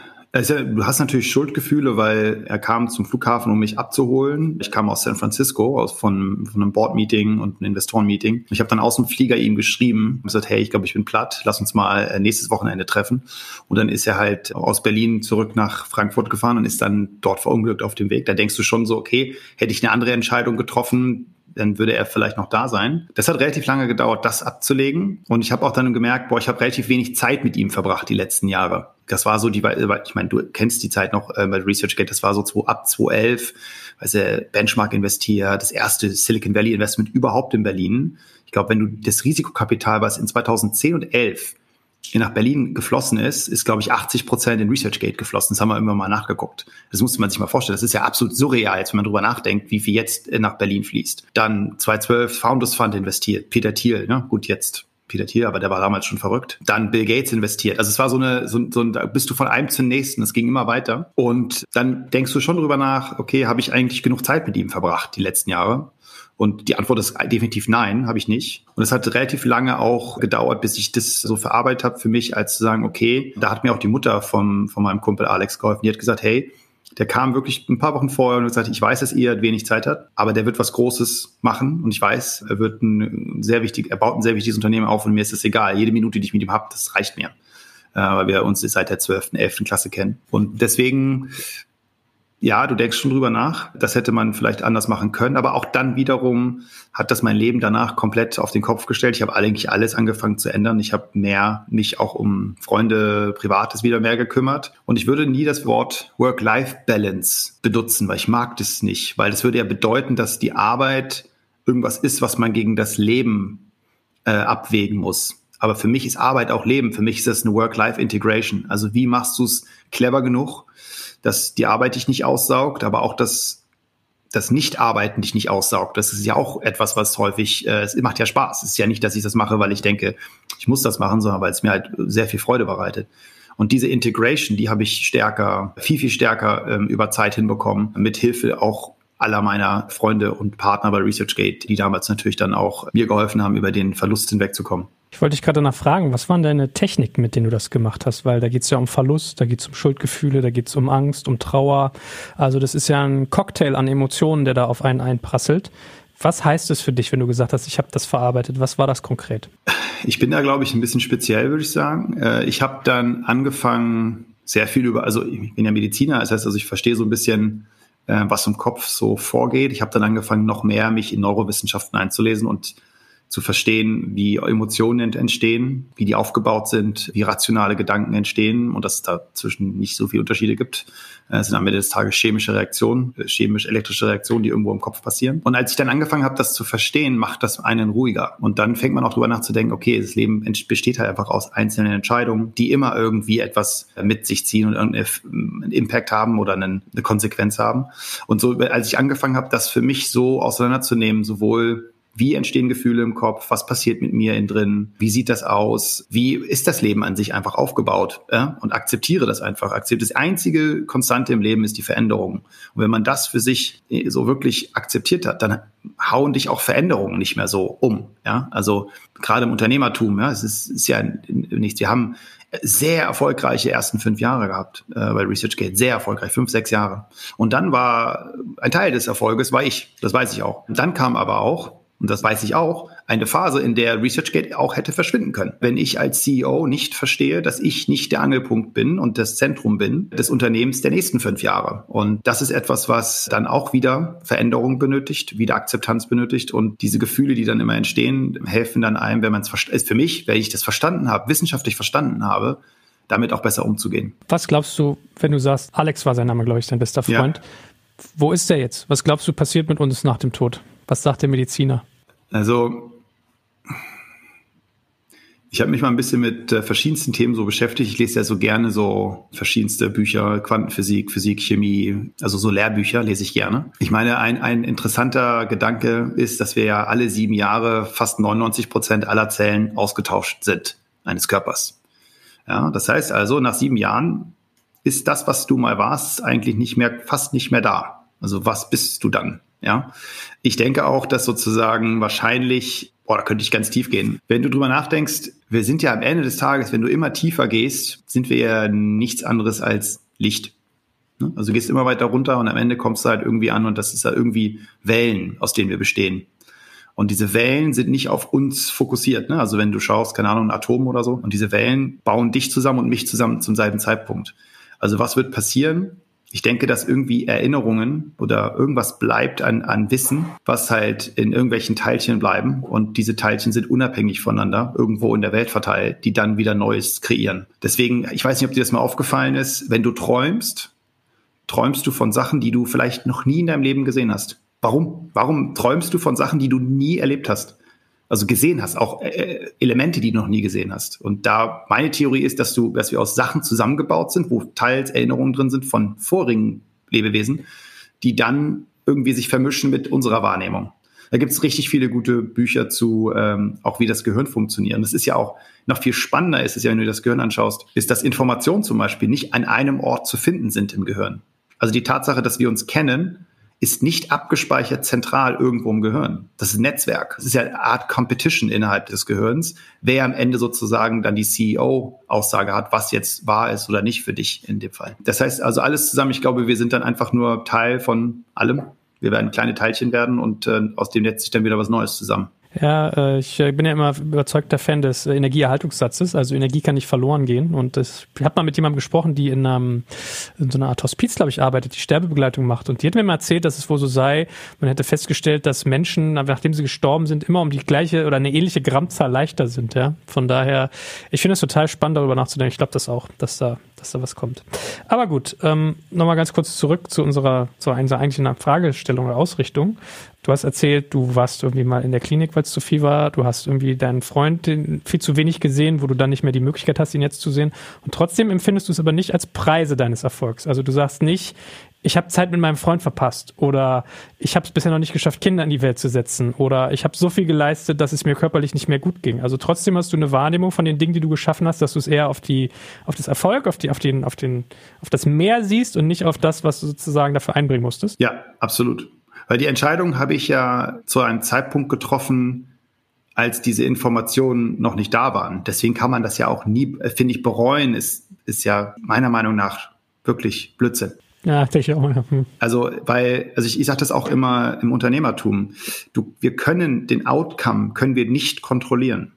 Du hast natürlich Schuldgefühle, weil er kam zum Flughafen, um mich abzuholen. Ich kam aus San Francisco, von einem Board-Meeting und einem Investoren-Meeting. Ich habe dann aus dem Flieger ihm geschrieben und gesagt, hey, ich glaube, ich bin platt, lass uns mal nächstes Wochenende treffen. Und dann ist er halt aus Berlin zurück nach Frankfurt gefahren und ist dann dort verunglückt auf dem Weg. Da denkst du schon so, okay, hätte ich eine andere Entscheidung getroffen, dann würde er vielleicht noch da sein. Das hat relativ lange gedauert, das abzulegen. Und ich habe auch dann gemerkt, ich habe relativ wenig Zeit mit ihm verbracht die letzten Jahre. Das war so ich meine, du kennst die Zeit noch bei ResearchGate, das war so ab 2011, als er Benchmark investiert, das erste Silicon Valley Investment überhaupt in Berlin. Ich glaube, wenn du das Risikokapital, was in 2010 und 2011 nach Berlin geflossen ist, glaube ich, 80% in ResearchGate geflossen. Das haben wir immer mal nachgeguckt. Das musste man sich mal vorstellen. Das ist ja absolut surreal, jetzt, wenn man drüber nachdenkt, wie viel jetzt nach Berlin fließt. Dann 2012 Founders Fund investiert, Peter Thiel, ne? Gut, jetzt Peter Thiel, aber der war damals schon verrückt. Dann Bill Gates investiert. Also es war da bist du von einem zum nächsten. Es ging immer weiter. Und dann denkst du schon drüber nach, okay, habe ich eigentlich genug Zeit mit ihm verbracht die letzten Jahre? Und die Antwort ist definitiv nein, habe ich nicht. Und es hat relativ lange auch gedauert, bis ich das so verarbeitet habe für mich, als zu sagen, okay, da hat mir auch die Mutter von meinem Kumpel Alex geholfen. Die hat gesagt, hey, der kam wirklich ein paar Wochen vorher und hat gesagt, ich weiß, dass ihr wenig Zeit habt, aber der wird was Großes machen. Und ich weiß, er baut ein sehr wichtiges Unternehmen auf und mir ist das egal. Jede Minute, die ich mit ihm habe, das reicht mir. Weil wir uns seit der 12., 11. Klasse kennen. Und deswegen... Ja, du denkst schon drüber nach. Das hätte man vielleicht anders machen können. Aber auch dann wiederum hat das mein Leben danach komplett auf den Kopf gestellt. Ich habe eigentlich alles angefangen zu ändern. Ich habe mich auch um Freunde, Privates wieder mehr gekümmert. Und ich würde nie das Wort Work-Life-Balance benutzen, weil ich mag das nicht. Weil das würde ja bedeuten, dass die Arbeit irgendwas ist, was man gegen das Leben abwägen muss. Aber für mich ist Arbeit auch Leben. Für mich ist das eine Work-Life-Integration. Also wie machst du es clever genug, dass die Arbeit dich nicht aussaugt, aber auch das Nicht-Arbeiten dich nicht aussaugt. Das ist ja auch etwas, was häufig, es macht ja Spaß. Es ist ja nicht, dass ich das mache, weil ich denke, ich muss das machen, sondern weil es mir halt sehr viel Freude bereitet. Und diese Integration, die habe ich viel stärker über Zeit hinbekommen, mit Hilfe auch aller meiner Freunde und Partner bei ResearchGate, die damals natürlich dann auch mir geholfen haben, über den Verlust hinwegzukommen. Ich wollte dich gerade danach fragen, was waren deine Techniken, mit denen du das gemacht hast? Weil da geht es ja um Verlust, da geht es um Schuldgefühle, da geht es um Angst, um Trauer. Also das ist ja ein Cocktail an Emotionen, der da auf einen einprasselt. Was heißt es für dich, wenn du gesagt hast, ich habe das verarbeitet? Was war das konkret? Ich bin da, glaube ich, ein bisschen speziell, würde ich sagen. Ich habe dann angefangen, sehr viel ich bin ja Mediziner, das heißt, ich verstehe so ein bisschen, was im Kopf so vorgeht. Ich habe dann angefangen, noch mehr mich in Neurowissenschaften einzulesen und zu verstehen, wie Emotionen entstehen, wie die aufgebaut sind, wie rationale Gedanken entstehen und dass es dazwischen nicht so viele Unterschiede gibt. Es sind am Ende des Tages chemische Reaktionen, chemisch-elektrische Reaktionen, die irgendwo im Kopf passieren. Und als ich dann angefangen habe, das zu verstehen, macht das einen ruhiger. Und dann fängt man auch drüber nachzudenken, okay, das Leben besteht halt einfach aus einzelnen Entscheidungen, die immer irgendwie etwas mit sich ziehen und irgendeinen Impact haben oder eine Konsequenz haben. Und so, als ich angefangen habe, das für mich so auseinanderzunehmen, sowohl wie entstehen Gefühle im Kopf, was passiert mit mir innen drin, wie sieht das aus, wie ist das Leben an sich einfach aufgebaut und akzeptiere das einfach. Das einzige Konstante im Leben ist die Veränderung. Und wenn man das für sich so wirklich akzeptiert hat, dann hauen dich auch Veränderungen nicht mehr so um. Ja? Also gerade im Unternehmertum, ja, es ist ja nichts. Wir haben sehr erfolgreiche ersten 5 Jahre gehabt bei ResearchGate, sehr erfolgreich, 5, 6 Jahre. Und dann war ein Teil des Erfolges, war ich, das weiß ich auch. Und dann kam aber auch, und das weiß ich auch, eine Phase, in der ResearchGate auch hätte verschwinden können. Wenn ich als CEO nicht verstehe, dass ich nicht der Angelpunkt bin und das Zentrum bin des Unternehmens der nächsten 5 Jahre. Und das ist etwas, was dann auch wieder Veränderung benötigt, wieder Akzeptanz benötigt. Und diese Gefühle, die dann immer entstehen, helfen dann einem, wenn man es versteht. Für mich, wenn ich das verstanden habe, wissenschaftlich verstanden habe, damit auch besser umzugehen. Was glaubst du, wenn du sagst, Alex war sein Name, glaube ich, dein bester Freund. Ja. Wo ist der jetzt? Was glaubst du, passiert mit uns nach dem Tod? Was sagt der Mediziner? Also, ich habe mich mal ein bisschen mit verschiedensten Themen so beschäftigt. Ich lese ja so gerne so verschiedenste Bücher, Quantenphysik, Physik, Chemie, also so Lehrbücher lese ich gerne. Ich meine, ein interessanter Gedanke ist, dass wir ja alle 7 Jahre fast 99% aller Zellen ausgetauscht sind, eines Körpers. Ja, das heißt also, nach 7 Jahren ist das, was du mal warst, eigentlich nicht mehr, fast nicht mehr da. Also, was bist du dann? Ja, ich denke auch, dass sozusagen wahrscheinlich, da könnte ich ganz tief gehen. Wenn du drüber nachdenkst, wir sind ja am Ende des Tages, wenn du immer tiefer gehst, sind wir ja nichts anderes als Licht. Also du gehst immer weiter runter und am Ende kommst du halt irgendwie an und das ist ja halt irgendwie Wellen, aus denen wir bestehen. Und diese Wellen sind nicht auf uns fokussiert. Ne? Also wenn du schaust, keine Ahnung, ein Atom oder so. Und diese Wellen bauen dich zusammen und mich zusammen zum selben Zeitpunkt. Also was wird passieren? Ich denke, dass irgendwie Erinnerungen oder irgendwas bleibt an Wissen, was halt in irgendwelchen Teilchen bleiben. Und diese Teilchen sind unabhängig voneinander, irgendwo in der Welt verteilt, die dann wieder Neues kreieren. Deswegen, ich weiß nicht, ob dir das mal aufgefallen ist, wenn du träumst du von Sachen, die du vielleicht noch nie in deinem Leben gesehen hast. Warum? Warum träumst du von Sachen, die du nie erlebt hast? Also gesehen hast, auch Elemente, die du noch nie gesehen hast. Und da meine Theorie ist, dass wir aus Sachen zusammengebaut sind, wo teils Erinnerungen drin sind von vorigen Lebewesen, die dann irgendwie sich vermischen mit unserer Wahrnehmung. Da gibt es richtig viele gute Bücher zu, auch wie das Gehirn funktioniert. Und das ist ja auch noch viel spannender, ist es ja, wenn du das Gehirn anschaust, ist, dass Informationen zum Beispiel nicht an einem Ort zu finden sind im Gehirn. Also die Tatsache, dass wir uns kennen, ist nicht abgespeichert zentral irgendwo im Gehirn. Das ist ein Netzwerk. Das ist ja eine Art Competition innerhalb des Gehirns, wer am Ende sozusagen dann die CEO-Aussage hat, was jetzt wahr ist oder nicht für dich in dem Fall. Das heißt also alles zusammen, ich glaube, wir sind dann einfach nur Teil von allem. Wir werden kleine Teilchen werden und aus dem netzt sich dann wieder was Neues zusammen. Ja, ich bin ja immer überzeugter Fan des Energieerhaltungssatzes. Also Energie kann nicht verloren gehen. Und ich habe mal mit jemandem gesprochen, die in so einer Art Hospiz, glaube ich, arbeitet, die Sterbebegleitung macht. Und die hat mir mal erzählt, dass es wohl so sei, man hätte festgestellt, dass Menschen, nachdem sie gestorben sind, immer um die gleiche oder eine ähnliche Grammzahl leichter sind. Ja, von daher, ich finde es total spannend, darüber nachzudenken. Ich glaube das auch, dass da was kommt. Aber gut, nochmal ganz kurz zurück zu unserer eigentlichen Fragestellung oder Ausrichtung. Du hast erzählt, du warst irgendwie mal in der Klinik, weil es zu viel war. Du hast irgendwie deinen Freund viel zu wenig gesehen, wo du dann nicht mehr die Möglichkeit hast, ihn jetzt zu sehen. Und trotzdem empfindest du es aber nicht als Preise deines Erfolgs. Also du sagst nicht, ich habe Zeit mit meinem Freund verpasst oder ich habe es bisher noch nicht geschafft, Kinder in die Welt zu setzen oder ich habe so viel geleistet, dass es mir körperlich nicht mehr gut ging. Also trotzdem hast du eine Wahrnehmung von den Dingen, die du geschaffen hast, dass du es eher auf das Mehr siehst und nicht auf das, was du sozusagen dafür einbringen musstest. Ja, absolut. Weil die Entscheidung habe ich ja zu einem Zeitpunkt getroffen, als diese Informationen noch nicht da waren. Deswegen kann man das ja auch nie, finde ich, bereuen, ist ja meiner Meinung nach wirklich Blödsinn. Ja, denke ich auch. Also, ich sage das auch immer im Unternehmertum. Wir können den Outcome nicht kontrollieren.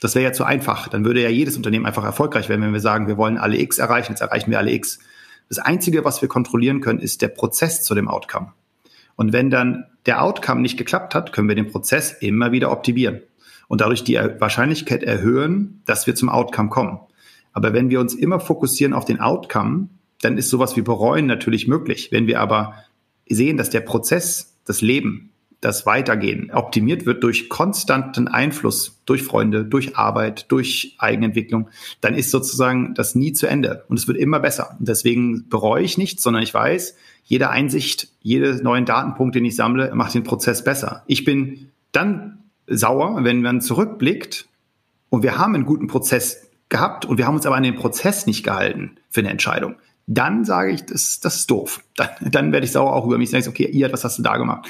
Das wäre ja zu einfach. Dann würde ja jedes Unternehmen einfach erfolgreich werden, wenn wir sagen, wir wollen alle X erreichen, jetzt erreichen wir alle X. Das Einzige, was wir kontrollieren können, ist der Prozess zu dem Outcome. Und wenn dann der Outcome nicht geklappt hat, können wir den Prozess immer wieder optimieren. und dadurch die Wahrscheinlichkeit erhöhen, dass wir zum Outcome kommen. Aber wenn wir uns immer fokussieren auf den Outcome, dann ist sowas wie Bereuen natürlich möglich. Wenn wir aber sehen, dass der Prozess, das Leben, das Weitergehen optimiert wird durch konstanten Einfluss, durch Freunde, durch Arbeit, durch Eigenentwicklung, dann ist sozusagen das nie zu Ende. Und es wird immer besser. Und deswegen bereue ich nichts, sondern ich weiß, jede Einsicht, jede neuen Datenpunkt, den ich sammle, macht den Prozess besser. Ich bin dann sauer, wenn man zurückblickt und wir haben einen guten Prozess gehabt und wir haben uns aber an den Prozess nicht gehalten für eine Entscheidung. Dann sage ich, das ist doof. Dann werde ich sauer auch über mich. Dann sage ich, okay, Ijad, was hast du da gemacht?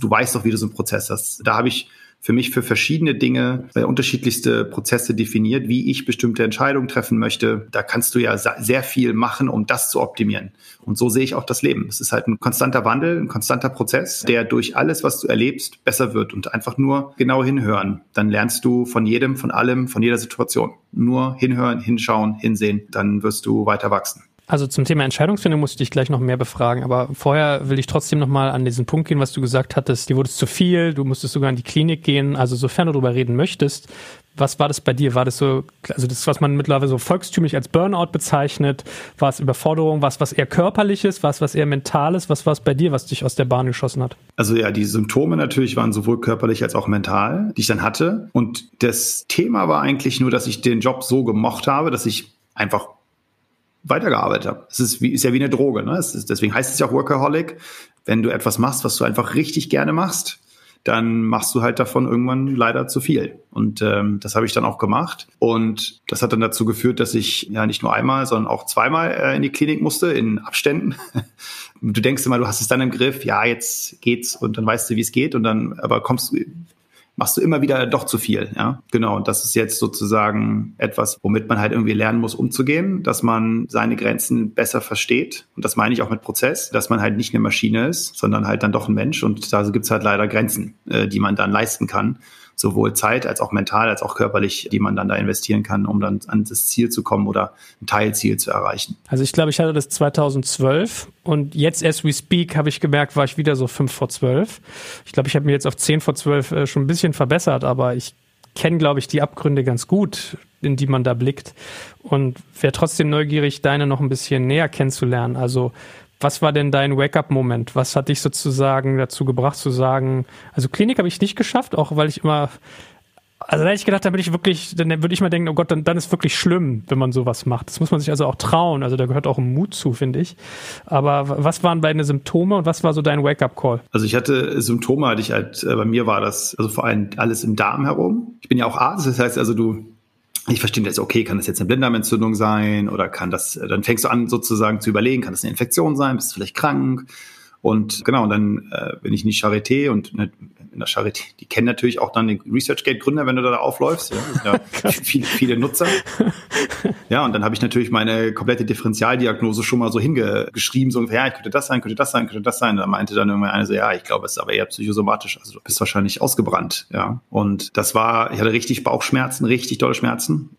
Du weißt doch, wie du so einen Prozess hast. Da habe ich für mich für verschiedene Dinge unterschiedlichste Prozesse definiert, wie ich bestimmte Entscheidungen treffen möchte. Da kannst du ja sehr viel machen, um das zu optimieren. Und so sehe ich auch das Leben. Es ist halt ein konstanter Wandel, ein konstanter Prozess, der durch alles, was du erlebst, besser wird. Und einfach nur genau hinhören. Dann lernst du von jedem, von allem, von jeder Situation. Nur hinhören, hinschauen, hinsehen. Dann wirst du weiter wachsen. Also zum Thema Entscheidungsfindung muss ich dich gleich noch mehr befragen, aber vorher will ich trotzdem nochmal an diesen Punkt gehen, was du gesagt hattest, dir wurde es zu viel, du musstest sogar in die Klinik gehen, also sofern du darüber reden möchtest, was war das bei dir? War das so, also das, was man mittlerweile so volkstümlich als Burnout bezeichnet, war es Überforderung, war es was eher Körperliches, war es was eher Mentales, was war es bei dir, was dich aus der Bahn geschossen hat? Also ja, die Symptome natürlich waren sowohl körperlich als auch mental, die ich dann hatte, und das Thema war eigentlich nur, dass ich den Job so gemocht habe, dass ich einfach weitergearbeitet habe. Es ist ja wie eine Droge, ne? Deswegen heißt es ja auch Workaholic. Wenn du etwas machst, was du einfach richtig gerne machst, dann machst du halt davon irgendwann leider zu viel. Und das habe ich dann auch gemacht. Und das hat dann dazu geführt, dass ich ja nicht nur einmal, sondern auch zweimal in die Klinik musste, in Abständen. Du denkst immer, du hast es dann im Griff. Ja, jetzt geht's und dann weißt du, wie es geht. Und dann aber machst du immer wieder doch zu viel, ja. Genau, und das ist jetzt sozusagen etwas, womit man halt irgendwie lernen muss, umzugehen, dass man seine Grenzen besser versteht. Und das meine ich auch mit Prozess, dass man halt nicht eine Maschine ist, sondern halt dann doch ein Mensch. Und da gibt's halt leider Grenzen, die man dann leisten kann. Sowohl Zeit als auch mental, als auch körperlich, die man dann da investieren kann, um dann an das Ziel zu kommen oder ein Teilziel zu erreichen. Also ich glaube, ich hatte das 2012 und jetzt, as we speak, habe ich gemerkt, war ich wieder so 11:55. Ich glaube, ich habe mir jetzt auf 11:55 schon ein bisschen verbessert, aber ich kenne, glaube ich, die Abgründe ganz gut, in die man da blickt, und wäre trotzdem neugierig, deine noch ein bisschen näher kennenzulernen. Also was war denn dein Wake-up-Moment? Was hat dich sozusagen dazu gebracht zu sagen, also Klinik habe ich nicht geschafft, auch weil ich immer, also da hätte ich gedacht, dann würde ich mal denken, oh Gott, dann ist wirklich schlimm, wenn man sowas macht. Das muss man sich also auch trauen, also da gehört auch Mut zu, finde ich. Aber was waren deine Symptome und was war so dein Wake-up-Call? Also ich hatte Symptome, bei mir war das, also vor allem alles im Darm herum. Ich bin ja auch Arzt, das heißt also ich verstehe das, okay, kann das jetzt eine Blinddarmentzündung sein oder dann fängst du an sozusagen zu überlegen, kann das eine Infektion sein, bist du vielleicht krank? Und genau, und dann bin ich in die Charité und in der Charité, die kennen natürlich auch dann den ResearchGate-Gründer, wenn du da aufläufst, ja, das sind ja viele, viele Nutzer. Ja, und dann habe ich natürlich meine komplette Differentialdiagnose schon mal so hingeschrieben, so ungefähr, ja, ich könnte das sein, könnte das sein, könnte das sein. Da meinte dann irgendwann einer so, ja, ich glaube, es ist aber eher psychosomatisch, also du bist wahrscheinlich ausgebrannt, ja. Und ich hatte richtig Bauchschmerzen, richtig dolle Schmerzen.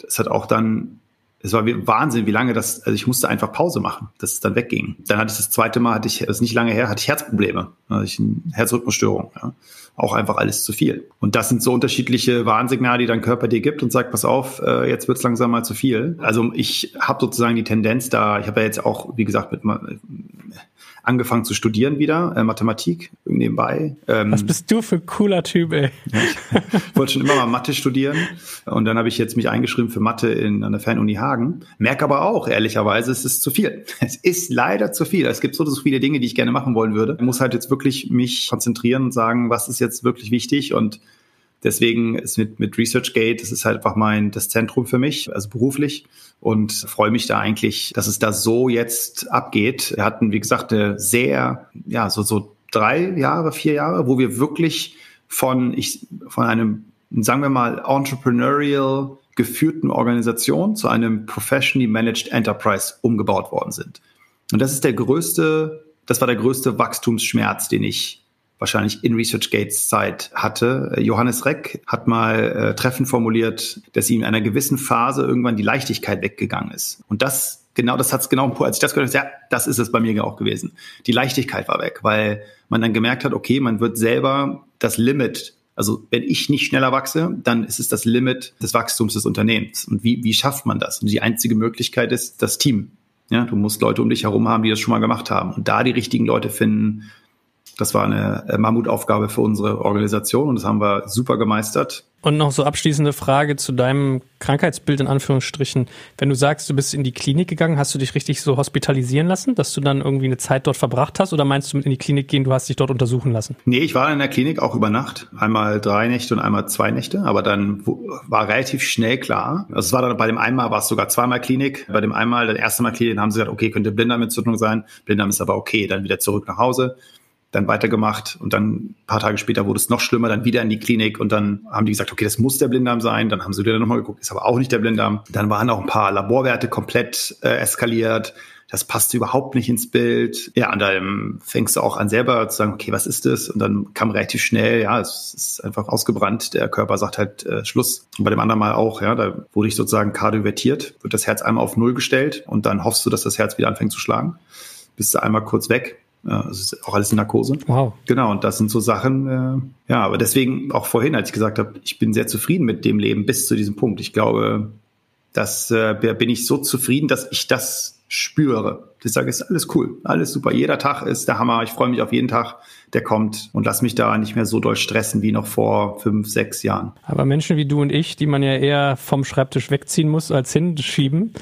Es war Wahnsinn, wie lange also ich musste einfach Pause machen, dass es dann wegging. Dann hatte ich das zweite Mal, das ist nicht lange her, hatte ich Herzprobleme, eine Herzrhythmusstörung, ja. Auch einfach alles zu viel. Und das sind so unterschiedliche Warnsignale, die dein Körper dir gibt und sagt, pass auf, jetzt wird's langsam mal zu viel. Also ich habe sozusagen die Tendenz da, ich habe ja jetzt auch, wie gesagt, angefangen zu studieren wieder, Mathematik nebenbei. Was bist du für ein cooler Typ, ey? Ich wollte schon immer mal Mathe studieren und dann habe ich jetzt mich eingeschrieben für Mathe an der Fernuni Hagen. Merke aber auch, ehrlicherweise, es ist zu viel. Es ist leider zu viel. Es gibt so viele Dinge, die ich gerne machen wollen würde. Ich muss halt jetzt wirklich mich konzentrieren und sagen, was ist jetzt wirklich wichtig, und deswegen ist mit ResearchGate, das ist halt einfach das Zentrum für mich, also beruflich, und freue mich da eigentlich, dass es da so jetzt abgeht. Wir hatten, wie gesagt, eine sehr, ja, so 4 Jahre, wo wir wirklich von einem, sagen wir mal, entrepreneurial geführten Organisation zu einem professionally managed Enterprise umgebaut worden sind. Und das ist der größte Wachstumsschmerz, den ich wahrscheinlich in ResearchGates Zeit hatte. Johannes Reck hat mal treffend formuliert, dass ihm in einer gewissen Phase irgendwann die Leichtigkeit weggegangen ist. Und als ich das gehört habe, ja, das ist es bei mir auch gewesen. Die Leichtigkeit war weg, weil man dann gemerkt hat, okay, man wird selber das Limit Also wenn ich nicht schneller wachse, dann ist es das Limit des Wachstums des Unternehmens. Und wie schafft man das? Und die einzige Möglichkeit ist das Team. Ja, du musst Leute um dich herum haben, die das schon mal gemacht haben. Und da die richtigen Leute finden, das war eine Mammutaufgabe für unsere Organisation und das haben wir super gemeistert. Und noch so abschließende Frage zu deinem Krankheitsbild in Anführungsstrichen. Wenn du sagst, du bist in die Klinik gegangen, hast du dich richtig so hospitalisieren lassen, dass du dann irgendwie eine Zeit dort verbracht hast? Oder meinst du mit in die Klinik gehen, du hast dich dort untersuchen lassen? Nee, ich war in der Klinik auch über Nacht. Einmal 3 Nächte und einmal 2 Nächte. Aber dann war relativ schnell klar. Also es war dann bei dem einmal war es sogar 2-mal Klinik. Bei dem einmal, das erste Mal Klinik, haben sie gesagt, okay, könnte Blinddarmentzündung sein. Blinddarm ist aber okay. Dann wieder zurück nach Hause. Dann weitergemacht und dann ein paar Tage später wurde es noch schlimmer, dann wieder in die Klinik und dann haben die gesagt, okay, das muss der Blinddarm sein. Dann haben sie wieder nochmal geguckt, ist aber auch nicht der Blinddarm. Dann waren auch ein paar Laborwerte komplett eskaliert. Das passte überhaupt nicht ins Bild. Ja, und dann fängst du auch an selber zu sagen, okay, was ist das? Und dann kam relativ schnell, ja, es ist einfach ausgebrannt. Der Körper sagt halt Schluss. Und bei dem anderen Mal auch, ja, da wurde ich sozusagen kardiovertiert, wird das Herz einmal auf 0 gestellt und dann hoffst du, dass das Herz wieder anfängt zu schlagen. Bist du einmal kurz weg. Es ist auch alles in Narkose. Wow. Genau, und das sind so Sachen, ja, aber deswegen auch vorhin, als ich gesagt habe, ich bin sehr zufrieden mit dem Leben bis zu diesem Punkt. Ich glaube, das bin ich so zufrieden, dass ich das spüre. Ich sage, es ist alles cool, alles super. Jeder Tag ist der Hammer. Ich freue mich auf jeden Tag, der kommt und lass mich da nicht mehr so doll stressen wie noch vor 5, 6 Jahren. Aber Menschen wie du und ich, die man ja eher vom Schreibtisch wegziehen muss als hinschieben,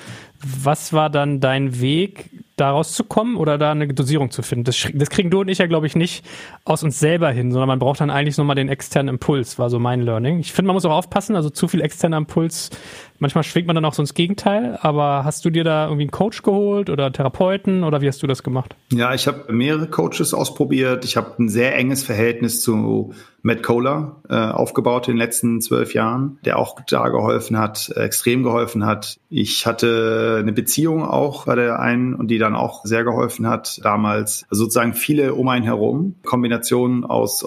was war dann dein Weg, da rauszukommen oder da eine Dosierung zu finden? Das kriegen du und ich ja, glaube ich, nicht aus uns selber hin, sondern man braucht dann eigentlich nochmal den externen Impuls, war so mein Learning. Ich finde, man muss auch aufpassen, also zu viel externer Impuls, manchmal schwingt man dann auch so ins Gegenteil, aber hast du dir da irgendwie einen Coach geholt oder einen Therapeuten oder wie hast du das gemacht? Ja, ich habe mehrere Coaches ausprobiert. Ich habe ein sehr enges Verhältnis zu Matt Cohler aufgebaut in den letzten 12 Jahren, der auch da geholfen hat, extrem geholfen hat. Ich hatte eine Beziehung auch bei der einen und die dann auch sehr geholfen hat damals. Also sozusagen viele um einen herum. Kombinationen aus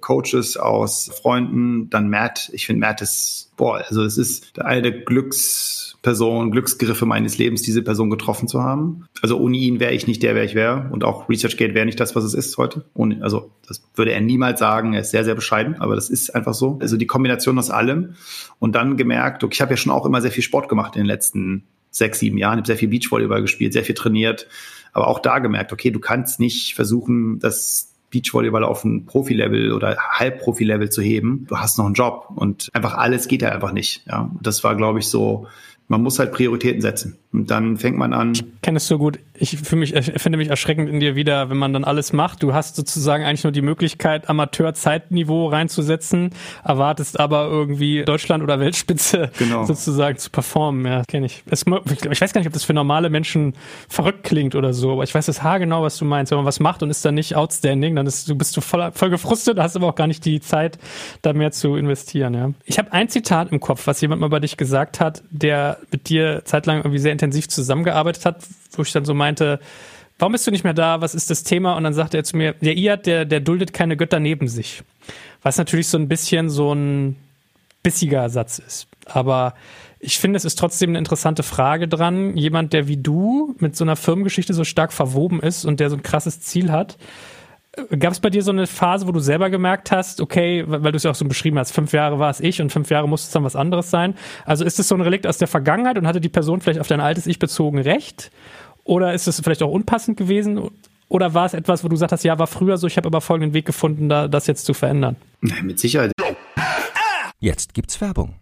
Coaches, aus Freunden, dann Matt. Ich finde Matt ist, also es ist eine der Glücksgriffe meines Lebens, diese Person getroffen zu haben. Also ohne ihn wäre ich nicht der, wer ich wäre. Und auch ResearchGate wäre nicht das, was es ist heute. Ohne, also das würde er niemals sagen. Er ist sehr, sehr bescheiden, aber das ist einfach so. Also die Kombination aus allem. Und dann gemerkt, okay, ich habe ja schon auch immer sehr viel Sport gemacht in den letzten 6, 7 Jahren. Ich habe sehr viel Beachvolleyball gespielt, sehr viel trainiert. Aber auch da gemerkt, okay, du kannst nicht versuchen, das Beachvolleyball auf ein Profi-Level oder Halbprofi-Level zu heben. Du hast noch einen Job und einfach alles geht ja einfach nicht. Ja, das war, glaube ich, so. Man muss halt Prioritäten setzen. Und dann fängt man an. Ich kenne es so gut. Ich finde mich erschreckend in dir wieder, wenn man dann alles macht. Du hast sozusagen eigentlich nur die Möglichkeit, Amateur-Zeitniveau reinzusetzen, erwartest aber irgendwie Deutschland- oder Weltspitze sozusagen zu performen. Ja, kenne ich. Ich weiß gar nicht, ob das für normale Menschen verrückt klingt oder so, aber ich weiß das haargenau, was du meinst. Wenn man was macht und ist dann nicht outstanding, dann bist du voll gefrustet, hast aber auch gar nicht die Zeit, da mehr zu investieren. Ja. Ich habe ein Zitat im Kopf, was jemand mal bei dich gesagt hat, der mit dir zeitlang irgendwie sehr intensiv zusammengearbeitet hat, wo ich dann so meinte, warum bist du nicht mehr da, was ist das Thema? Und dann sagte er zu mir, der Ijad, der duldet keine Götter neben sich. Was natürlich so ein bisschen so ein bissiger Satz ist. Aber ich finde, es ist trotzdem eine interessante Frage dran. Jemand, der wie du mit so einer Firmengeschichte so stark verwoben ist und der so ein krasses Ziel hat, gab es bei dir so eine Phase, wo du selber gemerkt hast, okay, weil du es ja auch so beschrieben hast, 5 Jahre war es ich und 5 Jahre musste es dann was anderes sein. Also ist es so ein Relikt aus der Vergangenheit und hatte die Person vielleicht auf dein altes Ich bezogen recht? Oder ist es vielleicht auch unpassend gewesen? Oder war es etwas, wo du gesagt hast, ja, war früher so, ich habe aber folgenden Weg gefunden, das jetzt zu verändern? Nein, mit Sicherheit. Jetzt gibt's Werbung.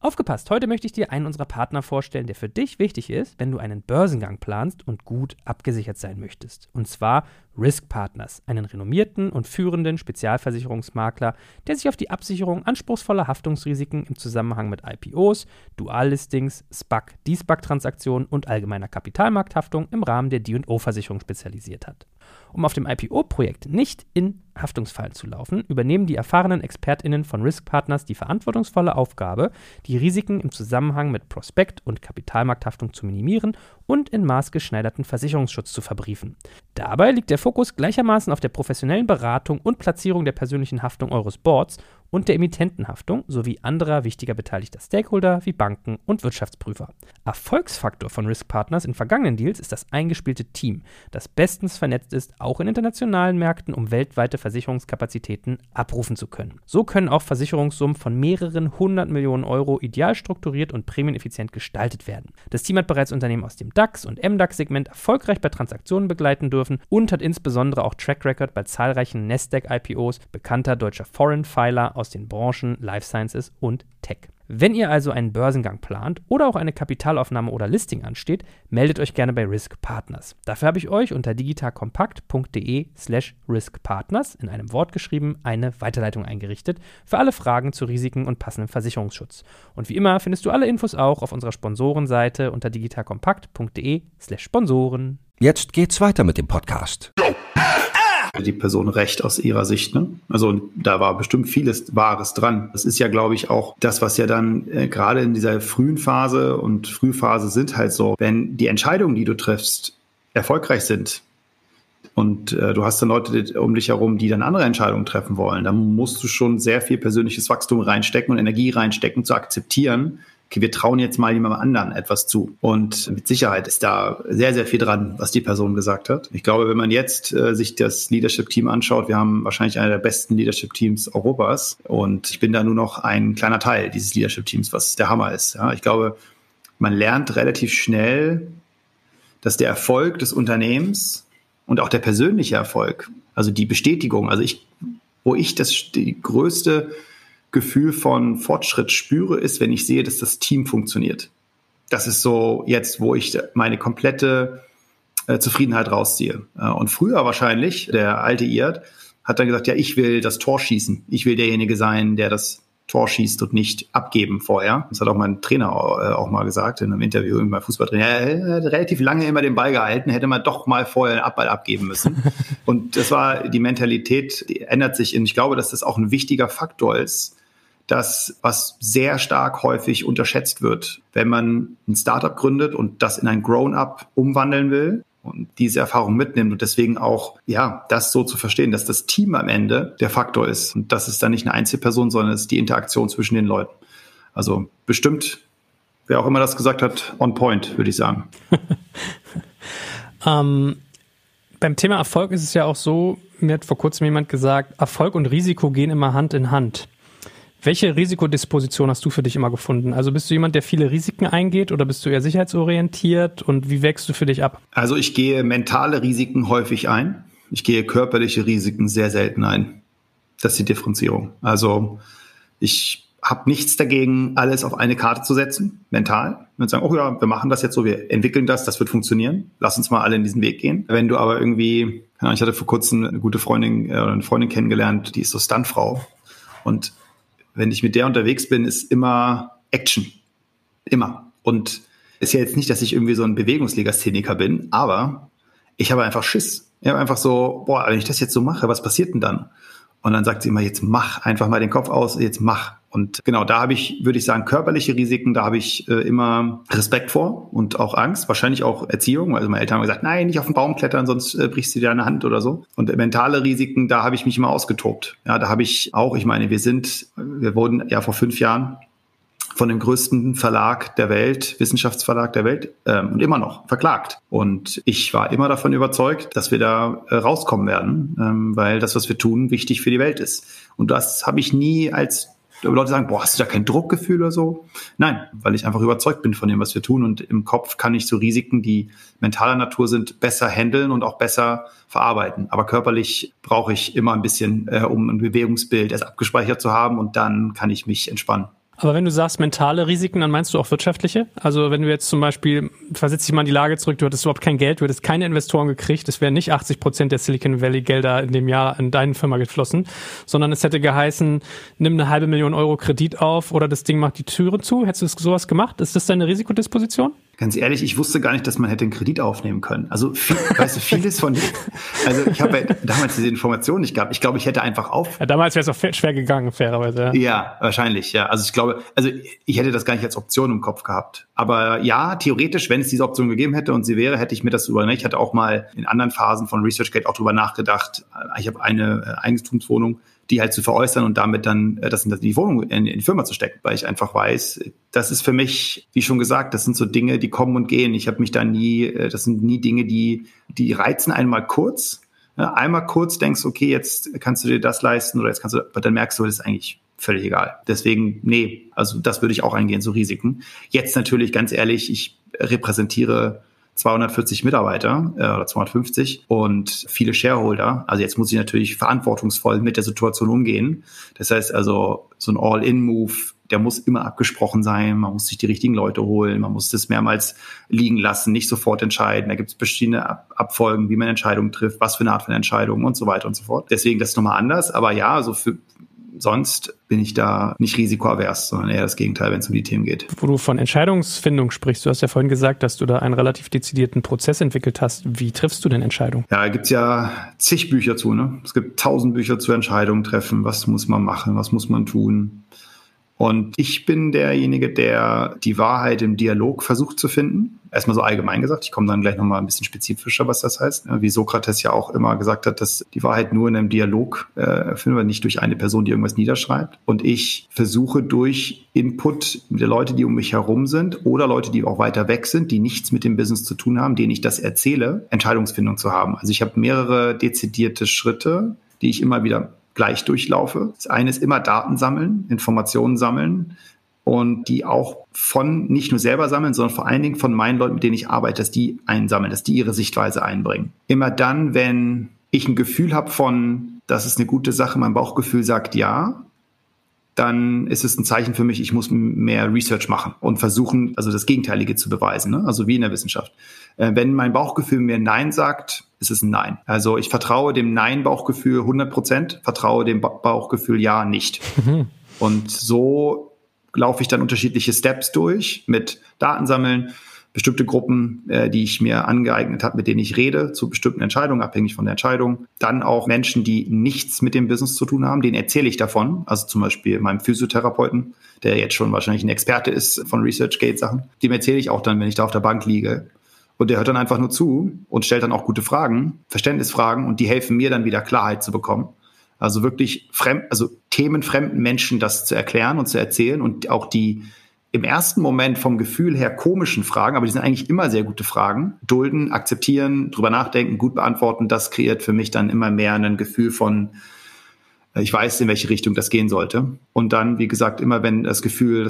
Aufgepasst, heute möchte ich dir einen unserer Partner vorstellen, der für dich wichtig ist, wenn du einen Börsengang planst und gut abgesichert sein möchtest. Und zwar Risk Partners, einen renommierten und führenden Spezialversicherungsmakler, der sich auf die Absicherung anspruchsvoller Haftungsrisiken im Zusammenhang mit IPOs, Dual-Listings, SPAC, De-SPAC-Transaktionen und allgemeiner Kapitalmarkthaftung im Rahmen der D&O-Versicherung spezialisiert hat. Um auf dem IPO-Projekt nicht in Haftungsfallen zu laufen, übernehmen die erfahrenen ExpertInnen von Risk Partners die verantwortungsvolle Aufgabe, die Risiken im Zusammenhang mit Prospekt- und Kapitalmarkthaftung zu minimieren und in maßgeschneiderten Versicherungsschutz zu verbriefen. Dabei liegt der Fokus gleichermaßen auf der professionellen Beratung und Platzierung der persönlichen Haftung eures Boards und der Emittentenhaftung sowie anderer wichtiger beteiligter Stakeholder wie Banken und Wirtschaftsprüfer. Erfolgsfaktor von Risk Partners in vergangenen Deals ist das eingespielte Team, das bestens vernetzt ist, auch in internationalen Märkten, um weltweite Versicherungskapazitäten abrufen zu können. So können auch Versicherungssummen von mehreren 100 Millionen Euro ideal strukturiert und prämieneffizient gestaltet werden. Das Team hat bereits Unternehmen aus dem DAX- und MDAX-Segment erfolgreich bei Transaktionen begleiten dürfen und hat insbesondere auch Track Record bei zahlreichen Nasdaq-IPOs bekannter deutscher Foreign-Filer aus den Branchen Life Sciences und Tech. Wenn ihr also einen Börsengang plant oder auch eine Kapitalaufnahme oder Listing ansteht, meldet euch gerne bei Risk Partners. Dafür habe ich euch unter digitalkompakt.de/riskpartners in einem Wort geschrieben eine Weiterleitung eingerichtet für alle Fragen zu Risiken und passendem Versicherungsschutz. Und wie immer findest du alle Infos auch auf unserer Sponsorenseite unter digitalkompakt.de/sponsoren. Jetzt geht's weiter mit dem Podcast. Die Person recht aus ihrer Sicht, ne? Also da war bestimmt vieles Wahres dran. Das ist ja, glaube ich, auch das, was ja dann gerade in dieser frühen Phase und Frühphase sind halt so, wenn die Entscheidungen, die du triffst, erfolgreich sind und du hast dann Leute um dich herum, die dann andere Entscheidungen treffen wollen, dann musst du schon sehr viel persönliches Wachstum reinstecken und Energie reinstecken, zu akzeptieren, okay, wir trauen jetzt mal jemandem anderen etwas zu. Und mit Sicherheit ist da sehr, sehr viel dran, was die Person gesagt hat. Ich glaube, wenn man jetzt sich das Leadership-Team anschaut, wir haben wahrscheinlich einer der besten Leadership-Teams Europas. Und ich bin da nur noch ein kleiner Teil dieses Leadership-Teams, was der Hammer ist. Ja, ich glaube, man lernt relativ schnell, dass der Erfolg des Unternehmens und auch der persönliche Erfolg, also die Bestätigung, also die größte Gefühl von Fortschritt spüre, ist, wenn ich sehe, dass das Team funktioniert. Das ist so jetzt, wo ich meine komplette Zufriedenheit rausziehe. Und früher wahrscheinlich, der alte Ijad hat dann gesagt, ja, ich will das Tor schießen. Ich will derjenige sein, der das Tor schießt und nicht abgeben vorher. Das hat auch mein Trainer auch mal gesagt in einem Interview, mein Fußballtrainer. Er hat relativ lange immer den Ball gehalten, hätte man doch mal vorher den Abball abgeben müssen. Und das war die Mentalität, die ändert sich. Und ich glaube, dass das auch ein wichtiger Faktor ist, das, was sehr stark häufig unterschätzt wird, wenn man ein Startup gründet und das in ein Grown-up umwandeln will und diese Erfahrung mitnimmt und deswegen auch, ja, das so zu verstehen, dass das Team am Ende der Faktor ist und das ist dann nicht eine Einzelperson, sondern es ist die Interaktion zwischen den Leuten. Also bestimmt, wer auch immer das gesagt hat, on point, würde ich sagen. Beim Thema Erfolg ist es ja auch so, mir hat vor kurzem jemand gesagt, Erfolg und Risiko gehen immer Hand in Hand. Welche Risikodisposition hast du für dich immer gefunden? Also bist du jemand, der viele Risiken eingeht oder bist du eher sicherheitsorientiert und wie wägst du für dich ab? Also ich gehe mentale Risiken häufig ein. Ich gehe körperliche Risiken sehr selten ein. Das ist die Differenzierung. Also ich habe nichts dagegen, alles auf eine Karte zu setzen, mental. Und sagen, oh ja, wir machen das jetzt so, wir entwickeln das wird funktionieren. Lass uns mal alle in diesen Weg gehen. Wenn du aber irgendwie, ich hatte vor kurzem eine gute Freundin oder eine Freundin kennengelernt, die ist so Stuntfrau und wenn ich mit der unterwegs bin, ist immer Action. Immer. Und ist ja jetzt nicht, dass ich irgendwie so ein Bewegungslegastheniker bin, aber ich habe einfach Schiss. Ich habe einfach so, wenn ich das jetzt so mache, was passiert denn dann? Und dann sagt sie immer, jetzt mach einfach mal den Kopf aus, jetzt mach. Und genau, da habe ich, würde ich sagen, körperliche Risiken, da habe ich immer Respekt vor und auch Angst, wahrscheinlich auch Erziehung, also meine Eltern haben gesagt, nein, nicht auf den Baum klettern, sonst brichst du dir eine Hand oder so. Und mentale Risiken, da habe ich mich immer ausgetobt. Ja, da habe ich auch, wir wurden ja vor 5 Jahren von dem größten Verlag der Welt, Wissenschaftsverlag der Welt und immer noch verklagt. Und ich war immer davon überzeugt, dass wir da rauskommen werden, weil das, was wir tun, wichtig für die Welt ist. Und das habe ich nie als Leute sagen, hast du da kein Druckgefühl oder so? Nein, weil ich einfach überzeugt bin von dem, was wir tun. Und im Kopf kann ich so Risiken, die mentaler Natur sind, besser handeln und auch besser verarbeiten. Aber körperlich brauche ich immer ein bisschen, um ein Bewegungsbild erst abgespeichert zu haben. Und dann kann ich mich entspannen. Aber wenn du sagst mentale Risiken, dann meinst du auch wirtschaftliche? Also wenn du jetzt zum Beispiel, versetz dich mal in die Lage zurück, du hattest überhaupt kein Geld, du hättest keine Investoren gekriegt, es wären nicht 80% der Silicon Valley Gelder in dem Jahr in deine Firma geflossen, sondern es hätte geheißen, nimm eine 500.000 Euro Kredit auf oder das Ding macht die Türe zu. Hättest du sowas gemacht? Ist das deine Risikodisposition? Ganz ehrlich, ich wusste gar nicht, dass man hätte einen Kredit aufnehmen können. Also, vieles von dem. Also, ich habe ja damals diese Information nicht gehabt. Ich glaube, ich hätte einfach Ja, damals wäre es auch schwer gegangen, fairerweise. Ja, wahrscheinlich, ja. Also, ich hätte das gar nicht als Option im Kopf gehabt. Aber ja, theoretisch, wenn es diese Option gegeben hätte und sie wäre, hätte ich mir das überlegt. Ich hatte auch mal in anderen Phasen von ResearchGate auch drüber nachgedacht. Ich habe eine Eigentumswohnung, die halt zu veräußern und damit dann das in die Wohnung, in die Firma zu stecken, weil ich einfach weiß, das ist für mich, wie schon gesagt, das sind so Dinge, die kommen und gehen. Ich habe mich da das sind nie Dinge, die reizen einmal kurz. Einmal kurz denkst, okay, jetzt kannst du dir das leisten oder jetzt kannst du, aber dann merkst du, das ist eigentlich völlig egal. Deswegen, nee, also das würde ich auch eingehen, so Risiken. Jetzt natürlich, ganz ehrlich, ich repräsentiere 240 Mitarbeiter oder 250 und viele Shareholder. Also jetzt muss ich natürlich verantwortungsvoll mit der Situation umgehen. Das heißt also, so ein All-in-Move, der muss immer abgesprochen sein. Man muss sich die richtigen Leute holen. Man muss das mehrmals liegen lassen, nicht sofort entscheiden. Da gibt es verschiedene Abfolgen, wie man Entscheidungen trifft, was für eine Art von Entscheidungen und so weiter und so fort. Deswegen das ist nochmal anders. Aber ja, also sonst bin ich da nicht risikoavers, sondern eher das Gegenteil, wenn es um die Themen geht. Wo du von Entscheidungsfindung sprichst, du hast ja vorhin gesagt, dass du da einen relativ dezidierten Prozess entwickelt hast. Wie triffst du denn Entscheidungen? Ja, da gibt es ja zig Bücher zu. Ne? Es gibt 1000 Bücher zu Entscheidungen treffen. Was muss man machen? Was muss man tun? Und ich bin derjenige, der die Wahrheit im Dialog versucht zu finden. Erstmal so allgemein gesagt, ich komme dann gleich nochmal ein bisschen spezifischer, was das heißt. Wie Sokrates ja auch immer gesagt hat, dass die Wahrheit nur in einem Dialog finden wir, nicht durch eine Person, die irgendwas niederschreibt. Und ich versuche durch Input der Leute, die um mich herum sind oder Leute, die auch weiter weg sind, die nichts mit dem Business zu tun haben, denen ich das erzähle, Entscheidungsfindung zu haben. Also ich habe mehrere dezidierte Schritte, die ich immer wieder gleich durchlaufe. Das eine ist immer Daten sammeln, Informationen sammeln. Und die auch von nicht nur selber sammeln, sondern vor allen Dingen von meinen Leuten, mit denen ich arbeite, dass die einsammeln, dass die ihre Sichtweise einbringen. Immer dann, wenn ich ein Gefühl habe von, das ist eine gute Sache, mein Bauchgefühl sagt ja, dann ist es ein Zeichen für mich, ich muss mehr Research machen und versuchen, also das Gegenteilige zu beweisen, ne? Also wie in der Wissenschaft. Wenn mein Bauchgefühl mir Nein sagt, ist es ein Nein. Also ich vertraue dem Nein-Bauchgefühl 100%, vertraue dem Bauchgefühl Ja nicht. Und so laufe ich dann unterschiedliche Steps durch mit Daten sammeln, bestimmte Gruppen, die ich mir angeeignet habe, mit denen ich rede, zu bestimmten Entscheidungen, abhängig von der Entscheidung. Dann auch Menschen, die nichts mit dem Business zu tun haben, denen erzähle ich davon. Also zum Beispiel meinem Physiotherapeuten, der jetzt schon wahrscheinlich ein Experte ist von ResearchGate-Sachen. Dem erzähle ich auch dann, wenn ich da auf der Bank liege. Und der hört dann einfach nur zu und stellt dann auch gute Fragen, Verständnisfragen, und die helfen mir dann wieder Klarheit zu bekommen. Also wirklich themenfremden Menschen das zu erklären und zu erzählen und auch die im ersten Moment vom Gefühl her komischen Fragen, aber die sind eigentlich immer sehr gute Fragen, dulden, akzeptieren, drüber nachdenken, gut beantworten, das kreiert für mich dann immer mehr ein Gefühl von, ich weiß, in welche Richtung das gehen sollte. Und dann, wie gesagt, immer wenn das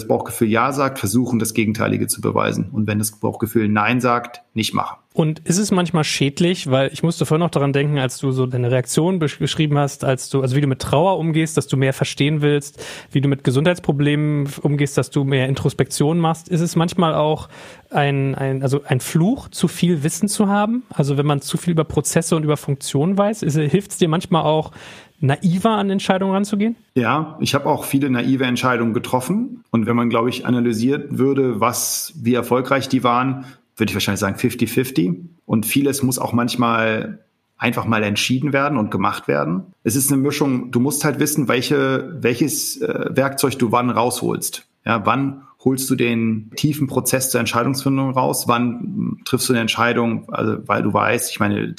Bauchgefühl Ja sagt, versuchen, das Gegenteilige zu beweisen. Und wenn das Bauchgefühl Nein sagt, nicht machen. Und ist es manchmal schädlich, weil ich musste vorhin noch daran denken, als du so deine Reaktion beschrieben hast, also wie du mit Trauer umgehst, dass du mehr verstehen willst, wie du mit Gesundheitsproblemen umgehst, dass du mehr Introspektion machst. Ist es manchmal auch ein Fluch, zu viel Wissen zu haben? Also wenn man zu viel über Prozesse und über Funktionen weiß, hilft es dir manchmal auch, naiver an Entscheidungen ranzugehen? Ja, ich habe auch viele naive Entscheidungen getroffen. Und wenn man, glaube ich, analysiert würde, wie erfolgreich die waren, würde ich wahrscheinlich sagen 50-50. Und vieles muss auch manchmal einfach mal entschieden werden und gemacht werden. Es ist eine Mischung. Du musst halt wissen, welches Werkzeug du wann rausholst. Ja, wann holst du den tiefen Prozess zur Entscheidungsfindung raus? Wann triffst du eine Entscheidung? Also, weil du weißt, ich meine,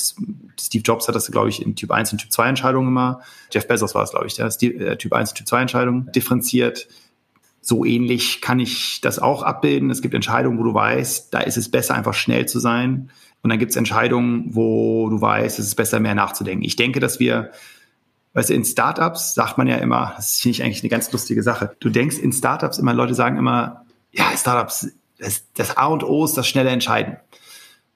Steve Jobs hat das, glaube ich, in Typ 1 und Typ 2 Entscheidungen immer. Jeff Bezos war es, glaube ich, der Typ 1 und Typ 2 Entscheidungen differenziert. So ähnlich kann ich das auch abbilden. Es gibt Entscheidungen, wo du weißt, da ist es besser, einfach schnell zu sein. Und dann gibt es Entscheidungen, wo du weißt, es ist besser, mehr nachzudenken. Ich denke, dass wir, weißt du, in Startups sagt man ja immer, das finde ich eigentlich eine ganz lustige Sache. Du denkst in Startups immer, Leute sagen immer, ja, Startups, das A und O ist das schnelle Entscheiden.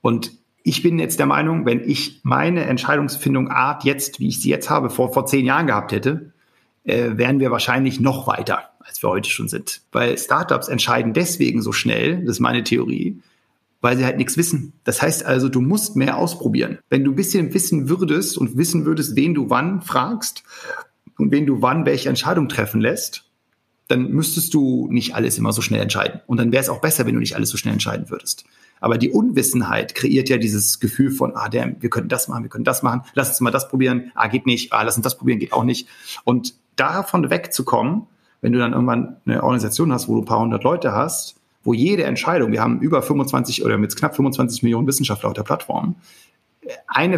Und ich bin jetzt der Meinung, wenn ich meine Entscheidungsfindung Art jetzt, wie ich sie jetzt habe, vor 10 Jahren gehabt hätte, wären wir wahrscheinlich noch weiter, als wir heute schon sind. Weil Startups entscheiden deswegen so schnell, das ist meine Theorie, weil sie halt nichts wissen. Das heißt also, du musst mehr ausprobieren. Wenn du ein bisschen wissen würdest, wen du wann fragst und wen du wann welche Entscheidung treffen lässt, dann müsstest du nicht alles immer so schnell entscheiden. Und dann wäre es auch besser, wenn du nicht alles so schnell entscheiden würdest. Aber die Unwissenheit kreiert ja dieses Gefühl von, damn, wir können das machen, wir können das machen, lass uns mal das probieren, geht nicht, lass uns das probieren, geht auch nicht. Und davon wegzukommen, wenn du dann irgendwann eine Organisation hast, wo du ein paar hundert Leute hast, wo jede Entscheidung, wir haben über 25 oder mit knapp 25 Millionen Wissenschaftler auf der Plattform, eine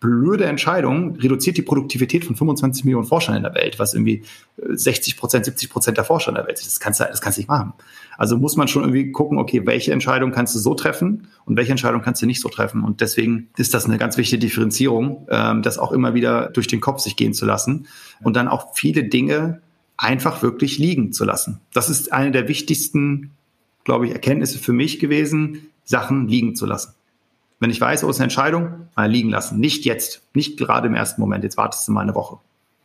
blöde Entscheidung reduziert die Produktivität von 25 Millionen Forschern in der Welt, was irgendwie 60%, 70% der Forscher in der Welt ist. Das kannst du nicht machen. Also muss man schon irgendwie gucken, okay, welche Entscheidung kannst du so treffen und welche Entscheidung kannst du nicht so treffen. Und deswegen ist das eine ganz wichtige Differenzierung, das auch immer wieder durch den Kopf sich gehen zu lassen und dann auch viele Dinge einfach wirklich liegen zu lassen. Das ist eine der wichtigsten, glaube ich, Erkenntnisse für mich gewesen, Sachen liegen zu lassen. Wenn ich weiß, oh, ist eine Entscheidung, mal liegen lassen. Nicht jetzt, nicht gerade im ersten Moment. Jetzt wartest du mal eine Woche.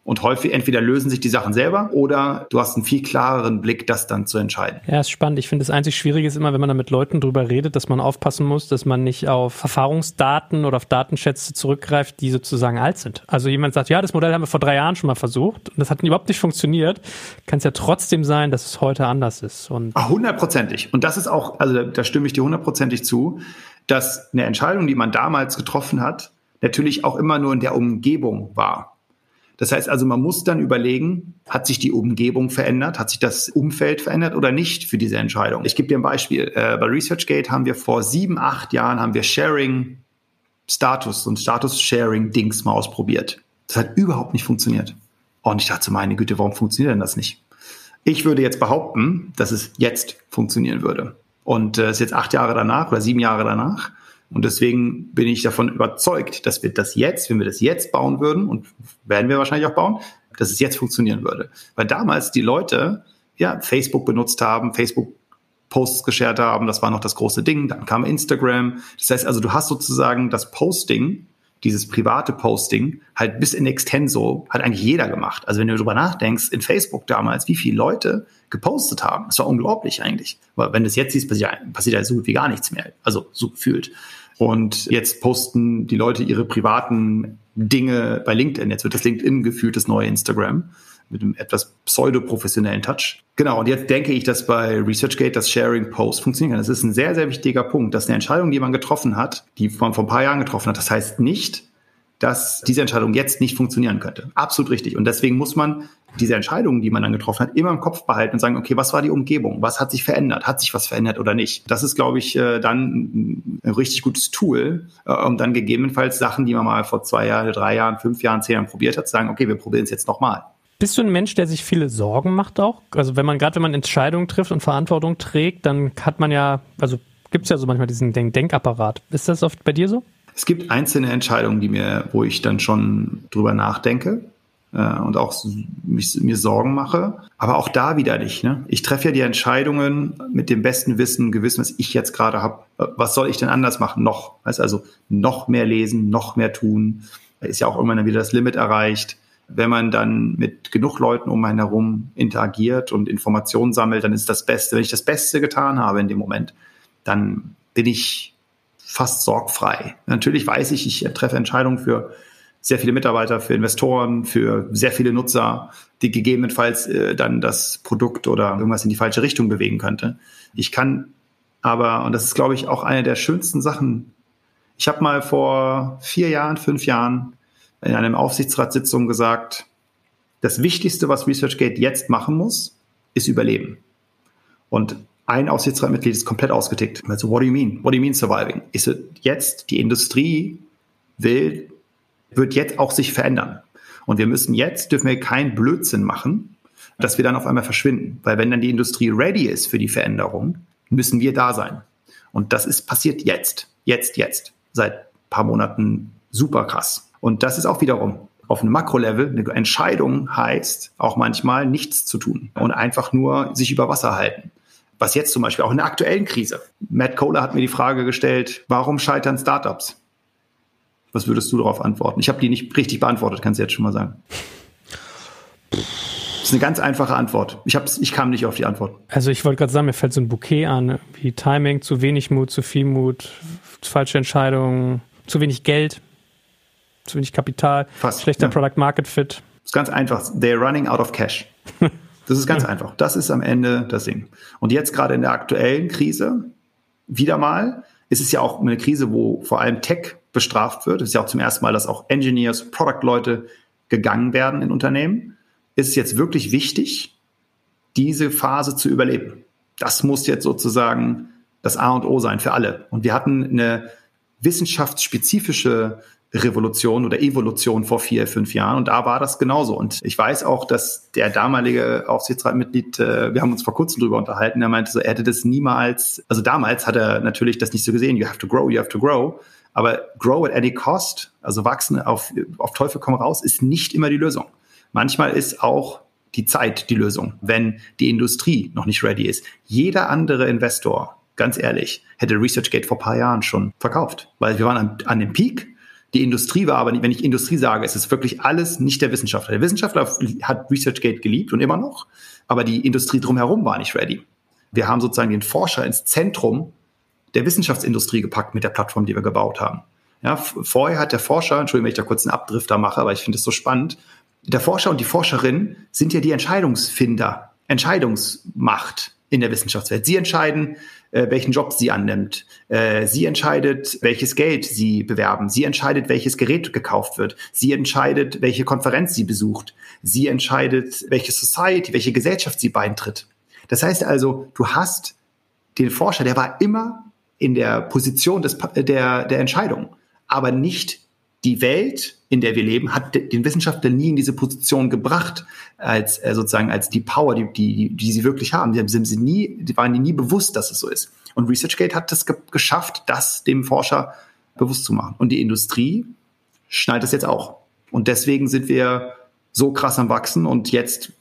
Und häufig entweder lösen sich die Sachen selber oder du hast einen viel klareren Blick, das dann zu entscheiden. Ja, ist spannend. Ich finde, das einzig Schwierige ist immer, wenn man da mit Leuten drüber redet, dass man aufpassen muss, dass man nicht auf Erfahrungsdaten oder auf Datenschätze zurückgreift, die sozusagen alt sind. Also jemand sagt, ja, das Modell haben wir vor 3 Jahren schon mal versucht und das hat überhaupt nicht funktioniert. Kann es ja trotzdem sein, dass es heute anders ist. Und 100%. Und das ist auch, also da stimme ich dir 100% zu, dass eine Entscheidung, die man damals getroffen hat, natürlich auch immer nur in der Umgebung war. Das heißt also, man muss dann überlegen, hat sich die Umgebung verändert, hat sich das Umfeld verändert oder nicht für diese Entscheidung. Ich gebe dir ein Beispiel. Bei ResearchGate haben wir vor 7, 8 Jahren Sharing-Status und Status-Sharing-Dings mal ausprobiert. Das hat überhaupt nicht funktioniert. Und ich dachte, meine Güte, warum funktioniert denn das nicht? Ich würde jetzt behaupten, dass es jetzt funktionieren würde. Und es ist jetzt 8 Jahre danach oder 7 Jahre danach. Und deswegen bin ich davon überzeugt, dass wir das jetzt, wenn wir das jetzt bauen würden, und werden wir wahrscheinlich auch bauen, dass es jetzt funktionieren würde. Weil damals die Leute ja Facebook benutzt haben, Facebook-Posts geshared haben, das war noch das große Ding, dann kam Instagram. Das heißt also, du hast sozusagen das Posting, dieses private Posting, halt bis in extenso, hat eigentlich jeder gemacht. Also wenn du darüber nachdenkst, in Facebook damals, wie viele Leute gepostet haben, das war unglaublich eigentlich. Weil wenn du es jetzt siehst, passiert ja so gut wie gar nichts mehr, also so gefühlt. Und jetzt posten die Leute ihre privaten Dinge bei LinkedIn. Jetzt wird das LinkedIn gefühlt das neue Instagram mit einem etwas pseudoprofessionellen Touch. Genau, und jetzt denke ich, dass bei ResearchGate das Sharing Post funktionieren kann. Das ist ein sehr, sehr wichtiger Punkt, dass eine Entscheidung, die man getroffen hat, die man vor ein paar Jahren getroffen hat, das heißt nicht, dass diese Entscheidung jetzt nicht funktionieren könnte. Absolut richtig. Und deswegen muss man diese Entscheidungen, die man dann getroffen hat, immer im Kopf behalten und sagen, okay, was war die Umgebung? Was hat sich verändert? Hat sich was verändert oder nicht? Das ist, glaube ich, dann ein richtig gutes Tool, um dann gegebenenfalls Sachen, die man mal vor 2 Jahren, 3 Jahren, 5 Jahren, 10 Jahren probiert hat, zu sagen, okay, wir probieren es jetzt nochmal. Bist du ein Mensch, der sich viele Sorgen macht auch? Also wenn man Entscheidungen trifft und Verantwortung trägt, dann hat man ja, also gibt es ja so manchmal diesen Denkapparat. Ist das oft bei dir so? Es gibt einzelne Entscheidungen, wo ich dann schon drüber nachdenke und auch mir Sorgen mache. Aber auch da wieder nicht. Ne? Ich treffe ja die Entscheidungen mit dem besten Wissen und Gewissen, was ich jetzt gerade habe. Was soll ich denn anders machen? Noch. Also noch mehr lesen, noch mehr tun. Da ist ja auch irgendwann wieder das Limit erreicht. Wenn man dann mit genug Leuten um einen herum interagiert und Informationen sammelt, dann ist das Beste. Wenn ich das Beste getan habe in dem Moment, dann bin ich fast sorgfrei. Natürlich weiß ich, ich treffe Entscheidungen für sehr viele Mitarbeiter, für Investoren, für sehr viele Nutzer, die gegebenenfalls dann das Produkt oder irgendwas in die falsche Richtung bewegen könnte. Ich kann aber, und das ist, glaube ich, auch eine der schönsten Sachen, ich habe mal vor 4 Jahren, 5 Jahren in einer Aufsichtsratssitzung gesagt, das Wichtigste, was ResearchGate jetzt machen muss, ist überleben. Und ein Aufsichtsratmitglied ist komplett ausgetickt. Also, what do you mean? What do you mean surviving? Ich so, jetzt, die Industrie wird jetzt auch sich verändern. Und wir dürfen wir keinen Blödsinn machen, dass wir dann auf einmal verschwinden. Weil wenn dann die Industrie ready ist für die Veränderung, müssen wir da sein. Und das ist passiert jetzt. Seit ein paar Monaten super krass. Und das ist auch wiederum auf einem Makrolevel, eine Entscheidung heißt auch manchmal nichts zu tun und einfach nur sich über Wasser halten. Was jetzt zum Beispiel auch in der aktuellen Krise. Matt Cohler hat mir die Frage gestellt, warum scheitern Startups? Was würdest du darauf antworten? Ich habe die nicht richtig beantwortet, kannst du jetzt schon mal sagen. Das ist eine ganz einfache Antwort. Ich kam nicht auf die Antwort. Also ich wollte gerade sagen, mir fällt so ein Bouquet an, wie Timing, zu wenig Mut, zu viel Mut, falsche Entscheidungen, zu wenig Geld, zu wenig Kapital, schlechter Product-Market-Fit. Das ist ganz einfach. They're running out of cash. Das ist ganz einfach. Das ist am Ende das Ding. Und jetzt gerade in der aktuellen Krise, wieder mal, ist es ja auch eine Krise, wo vor allem Tech bestraft wird. Es ist ja auch zum ersten Mal, dass auch Engineers, Product-Leute gegangen werden in Unternehmen. Ist es jetzt wirklich wichtig, diese Phase zu überleben? Das muss jetzt sozusagen das A und O sein für alle. Und wir hatten eine wissenschaftsspezifische Revolution oder Evolution vor 4-5 Jahren. Und da war das genauso. Und ich weiß auch, dass der damalige Aufsichtsratmitglied, wir haben uns vor kurzem drüber unterhalten, er meinte so, er hätte das niemals, also damals hat er natürlich das nicht so gesehen, you have to grow. Aber grow at any cost, also wachsen auf Teufel komm raus, ist nicht immer die Lösung. Manchmal ist auch die Zeit die Lösung, wenn die Industrie noch nicht ready ist. Jeder andere Investor, ganz ehrlich, hätte ResearchGate vor ein paar Jahren schon verkauft, weil wir waren an dem Peak. Die Industrie war aber nicht, wenn ich Industrie sage, es ist wirklich alles nicht der Wissenschaftler. Der Wissenschaftler hat ResearchGate geliebt und immer noch, aber die Industrie drumherum war nicht ready. Wir haben sozusagen den Forscher ins Zentrum der Wissenschaftsindustrie gepackt mit der Plattform, die wir gebaut haben. Ja, vorher hat der Forscher, Entschuldigung, wenn ich da kurz einen Abdrifter mache, aber ich finde es so spannend, der Forscher und die Forscherin sind ja die Entscheidungsfinder, Entscheidungsmacht in der Wissenschaftswelt. Sie entscheiden, welchen Job sie annimmt. Sie entscheidet, welches Geld sie bewerben. Sie entscheidet, welches Gerät gekauft wird. Sie entscheidet, welche Konferenz sie besucht. Sie entscheidet, welche Society, welche Gesellschaft sie beintritt. Das heißt also, du hast den Forscher, der war immer in der Position der Entscheidung, aber nicht die Welt, in der wir leben, hat den Wissenschaftler nie in diese Position gebracht, als sozusagen als die Power, die sie wirklich haben. Die waren nie bewusst, dass es so ist. Und ResearchGate hat das geschafft, das dem Forscher bewusst zu machen. Und die Industrie schneidet das jetzt auch. Und deswegen sind wir so krass am Wachsen. Und jetzt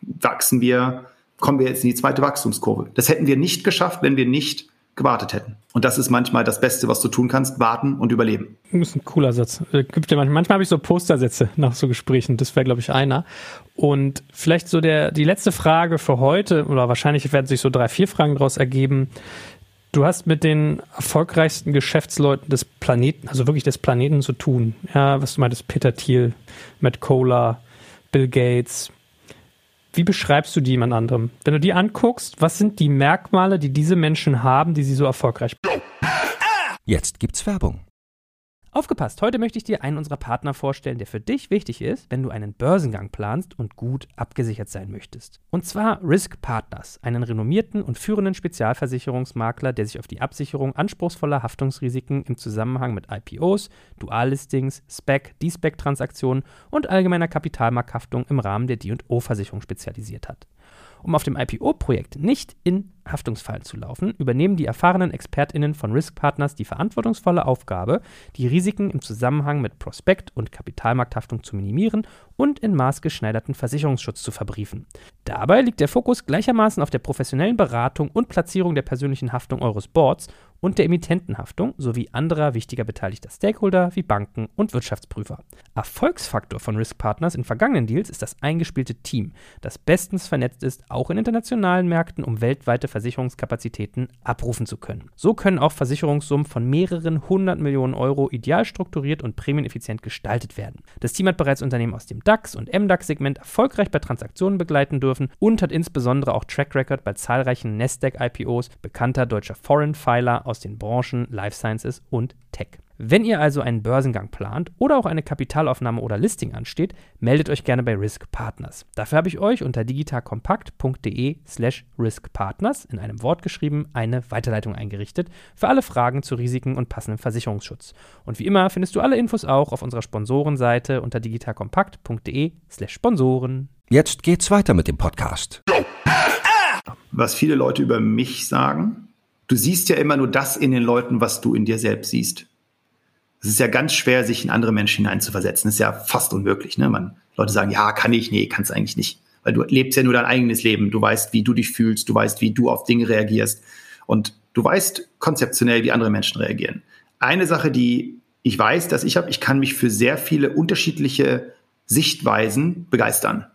kommen wir jetzt in die zweite Wachstumskurve. Das hätten wir nicht geschafft, wenn wir nicht gewartet hätten. Und das ist manchmal das Beste, was du tun kannst, warten und überleben. Das ist ein cooler Satz. Manchmal habe ich so Postersätze nach so Gesprächen. Das wäre, glaube ich, einer. Und vielleicht so die letzte Frage für heute, oder wahrscheinlich werden sich so 3-4 Fragen daraus ergeben. Du hast mit den erfolgreichsten Geschäftsleuten des Planeten, also wirklich des Planeten zu tun. Ja, was du meintest, Peter Thiel, Matt Cohler, Bill Gates. Wie beschreibst du die jemand anderem? Wenn du die anguckst, was sind die Merkmale, die diese Menschen haben, die sie so erfolgreich machen? Jetzt gibt's Werbung. Aufgepasst, heute möchte ich dir einen unserer Partner vorstellen, der für dich wichtig ist, wenn du einen Börsengang planst und gut abgesichert sein möchtest. Und zwar Risk Partners, einen renommierten und führenden Spezialversicherungsmakler, der sich auf die Absicherung anspruchsvoller Haftungsrisiken im Zusammenhang mit IPOs, Dual-Listings, SPAC, De-SPAC-Transaktionen und allgemeiner Kapitalmarkthaftung im Rahmen der D&O-Versicherung spezialisiert hat. Um auf dem IPO-Projekt nicht in Haftungsfallen zu laufen, übernehmen die erfahrenen ExpertInnen von Risk Partners die verantwortungsvolle Aufgabe, die Risiken im Zusammenhang mit Prospekt- und Kapitalmarkthaftung zu minimieren und in maßgeschneiderten Versicherungsschutz zu verbriefen. Dabei liegt der Fokus gleichermaßen auf der professionellen Beratung und Platzierung der persönlichen Haftung eures Boards und der Emittentenhaftung sowie anderer wichtiger beteiligter Stakeholder wie Banken und Wirtschaftsprüfer. Erfolgsfaktor von Risk Partners in vergangenen Deals ist das eingespielte Team, das bestens vernetzt ist, auch in internationalen Märkten, um weltweite Versicherungskapazitäten abrufen zu können. So können auch Versicherungssummen von mehreren 100 Millionen Euro ideal strukturiert und prämieneffizient gestaltet werden. Das Team hat bereits Unternehmen aus dem DAX- und MDAX-Segment erfolgreich bei Transaktionen begleiten dürfen und hat insbesondere auch Track Record bei zahlreichen Nasdaq-IPOs bekannter deutscher Foreign-Filer aus den Branchen Life Sciences und Tech. Wenn ihr also einen Börsengang plant oder auch eine Kapitalaufnahme oder Listing ansteht, meldet euch gerne bei Risk Partners. Dafür habe ich euch unter digitalkompakt.de/riskpartners in einem Wort geschrieben eine Weiterleitung eingerichtet für alle Fragen zu Risiken und passendem Versicherungsschutz. Und wie immer findest du alle Infos auch auf unserer Sponsorenseite unter digitalkompakt.de/sponsoren. Jetzt geht's weiter mit dem Podcast. Was viele Leute über mich sagen, du siehst ja immer nur das in den Leuten, was du in dir selbst siehst. Es ist ja ganz schwer, sich in andere Menschen hineinzuversetzen. Das ist ja fast unmöglich. Ne? Leute sagen, ja, kann ich, nee, kannst eigentlich nicht. Weil du lebst ja nur dein eigenes Leben. Du weißt, wie du dich fühlst. Du weißt, wie du auf Dinge reagierst. Und du weißt konzeptionell, wie andere Menschen reagieren. Eine Sache, die ich weiß, dass ich habe, ich kann mich für sehr viele unterschiedliche Sichtweisen begeistern.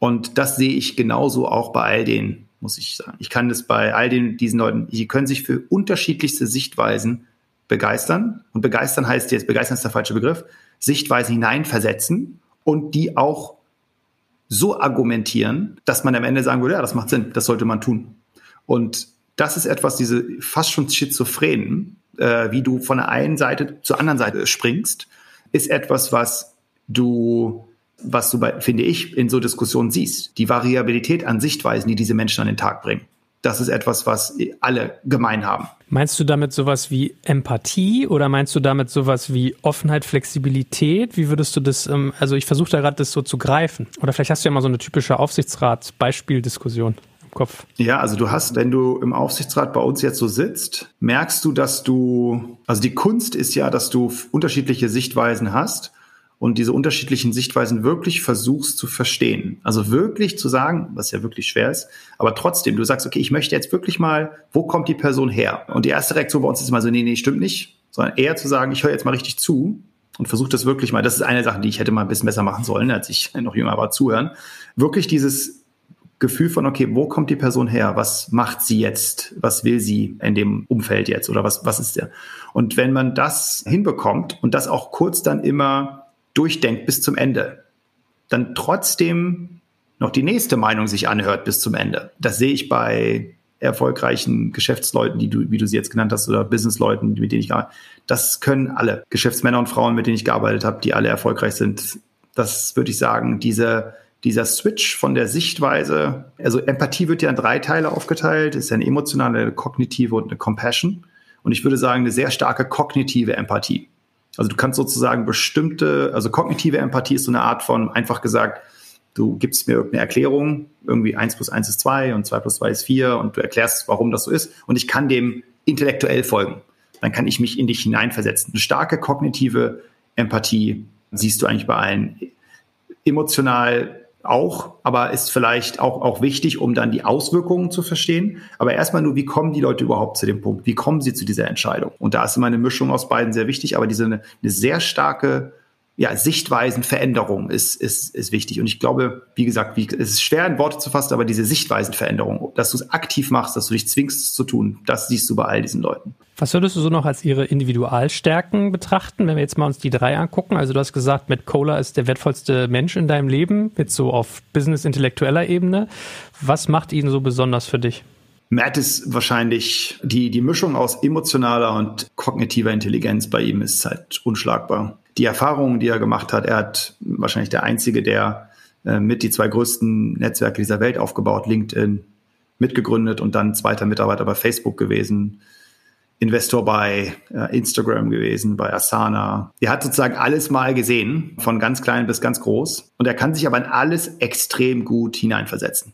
Und das sehe ich genauso auch bei all denen, muss ich sagen. Ich kann das bei all diesen Leuten, die können sich für unterschiedlichste Sichtweisen begeistern. Und begeistern heißt jetzt, begeistern ist der falsche Begriff, Sichtweisen hineinversetzen und die auch so argumentieren, dass man am Ende sagen würde, ja, das macht Sinn, das sollte man tun. Und das ist etwas, diese fast schon schizophrenen, wie du von der einen Seite zur anderen Seite springst, ist etwas, was du, finde ich, in so Diskussionen siehst. Die Variabilität an Sichtweisen, die diese Menschen an den Tag bringen. Das ist etwas, was alle gemein haben. Meinst du damit sowas wie Empathie oder meinst du damit sowas wie Offenheit, Flexibilität? Wie würdest du das, also ich versuche da gerade das so zu greifen. Oder vielleicht hast du ja mal so eine typische Aufsichtsrat-Beispieldiskussion im Kopf. Ja, also du hast, wenn du im Aufsichtsrat bei uns jetzt so sitzt, merkst du, dass du, also die Kunst ist ja, dass du unterschiedliche Sichtweisen hast und diese unterschiedlichen Sichtweisen wirklich versuchst zu verstehen. Also wirklich zu sagen, was ja wirklich schwer ist, aber trotzdem, du sagst, okay, ich möchte jetzt wirklich mal, wo kommt die Person her? Und die erste Reaktion bei uns ist immer so, nee, stimmt nicht, sondern eher zu sagen, ich höre jetzt mal richtig zu und versuche das wirklich mal, das ist eine Sache, die ich hätte mal ein bisschen besser machen sollen, als ich noch jünger war, zuhören, wirklich dieses Gefühl von, okay, wo kommt die Person her? Was macht sie jetzt? Was will sie in dem Umfeld jetzt? Oder was ist der? Und wenn man das hinbekommt und das auch kurz dann immer durchdenkt bis zum Ende, dann trotzdem noch die nächste Meinung sich anhört bis zum Ende. Das sehe ich bei erfolgreichen Geschäftsleuten, wie du sie jetzt genannt hast, oder Businessleuten, mit denen ich gearbeitet habe. Das können alle Geschäftsmänner und Frauen, mit denen ich gearbeitet habe, die alle erfolgreich sind. Das würde ich sagen, dieser Switch von der Sichtweise, also Empathie wird ja in 3 Teile aufgeteilt. Es ist eine emotionale, eine kognitive und eine Compassion. Und ich würde sagen, eine sehr starke kognitive Empathie. Also du kannst sozusagen also kognitive Empathie ist so eine Art von, einfach gesagt, du gibst mir irgendeine Erklärung, irgendwie 1 + 1 = 2 und 2 + 2 = 4 und du erklärst, warum das so ist und ich kann dem intellektuell folgen. Dann kann ich mich in dich hineinversetzen. Eine starke kognitive Empathie siehst du eigentlich bei allen. Emotional auch, aber ist vielleicht auch wichtig, um dann die Auswirkungen zu verstehen. Aber erstmal nur, wie kommen die Leute überhaupt zu dem Punkt? Wie kommen sie zu dieser Entscheidung? Und da ist immer eine Mischung aus beiden sehr wichtig, aber diese eine sehr starke Sichtweisenveränderung ist wichtig. Und ich glaube, wie gesagt, es ist schwer in Worte zu fassen, aber diese Sichtweisenveränderung, dass du es aktiv machst, dass du dich zwingst, es zu tun, das siehst du bei all diesen Leuten. Was würdest du so noch als ihre Individualstärken betrachten, wenn wir jetzt mal uns die 3 angucken? Also du hast gesagt, Matt Cohler ist der wertvollste Mensch in deinem Leben, jetzt so auf business-intellektueller Ebene. Was macht ihn so besonders für dich? Matt ist wahrscheinlich, die Mischung aus emotionaler und kognitiver Intelligenz bei ihm ist halt unschlagbar. Die Erfahrungen, die er gemacht hat, er hat wahrscheinlich der Einzige, der mit die 2 größten Netzwerke dieser Welt aufgebaut, LinkedIn mitgegründet und dann zweiter Mitarbeiter bei Facebook gewesen, Investor bei Instagram gewesen, bei Asana. Er hat sozusagen alles mal gesehen, von ganz klein bis ganz groß. Und er kann sich aber in alles extrem gut hineinversetzen.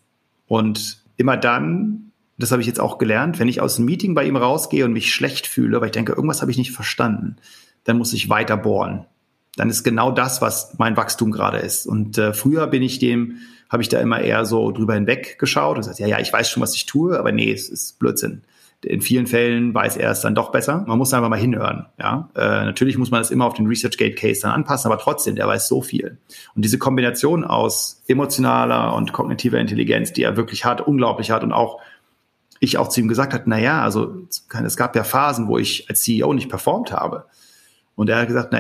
Und immer dann, das habe ich jetzt auch gelernt, wenn ich aus einem Meeting bei ihm rausgehe und mich schlecht fühle, weil ich denke, irgendwas habe ich nicht verstanden, dann muss ich weiter bohren. Dann ist genau das, was mein Wachstum gerade ist. Und früher habe ich da immer eher so drüber hinweg geschaut und gesagt, ja, ich weiß schon, was ich tue, aber nee, es ist Blödsinn. In vielen Fällen weiß er es dann doch besser. Man muss einfach mal hinhören. Ja? Natürlich muss man das immer auf den ResearchGate-Case dann anpassen, aber trotzdem, der weiß so viel. Und diese Kombination aus emotionaler und kognitiver Intelligenz, die er wirklich hat, unglaublich hat und auch ich auch zu ihm gesagt habe, es gab ja Phasen, wo ich als CEO nicht performt habe. Und er hat gesagt,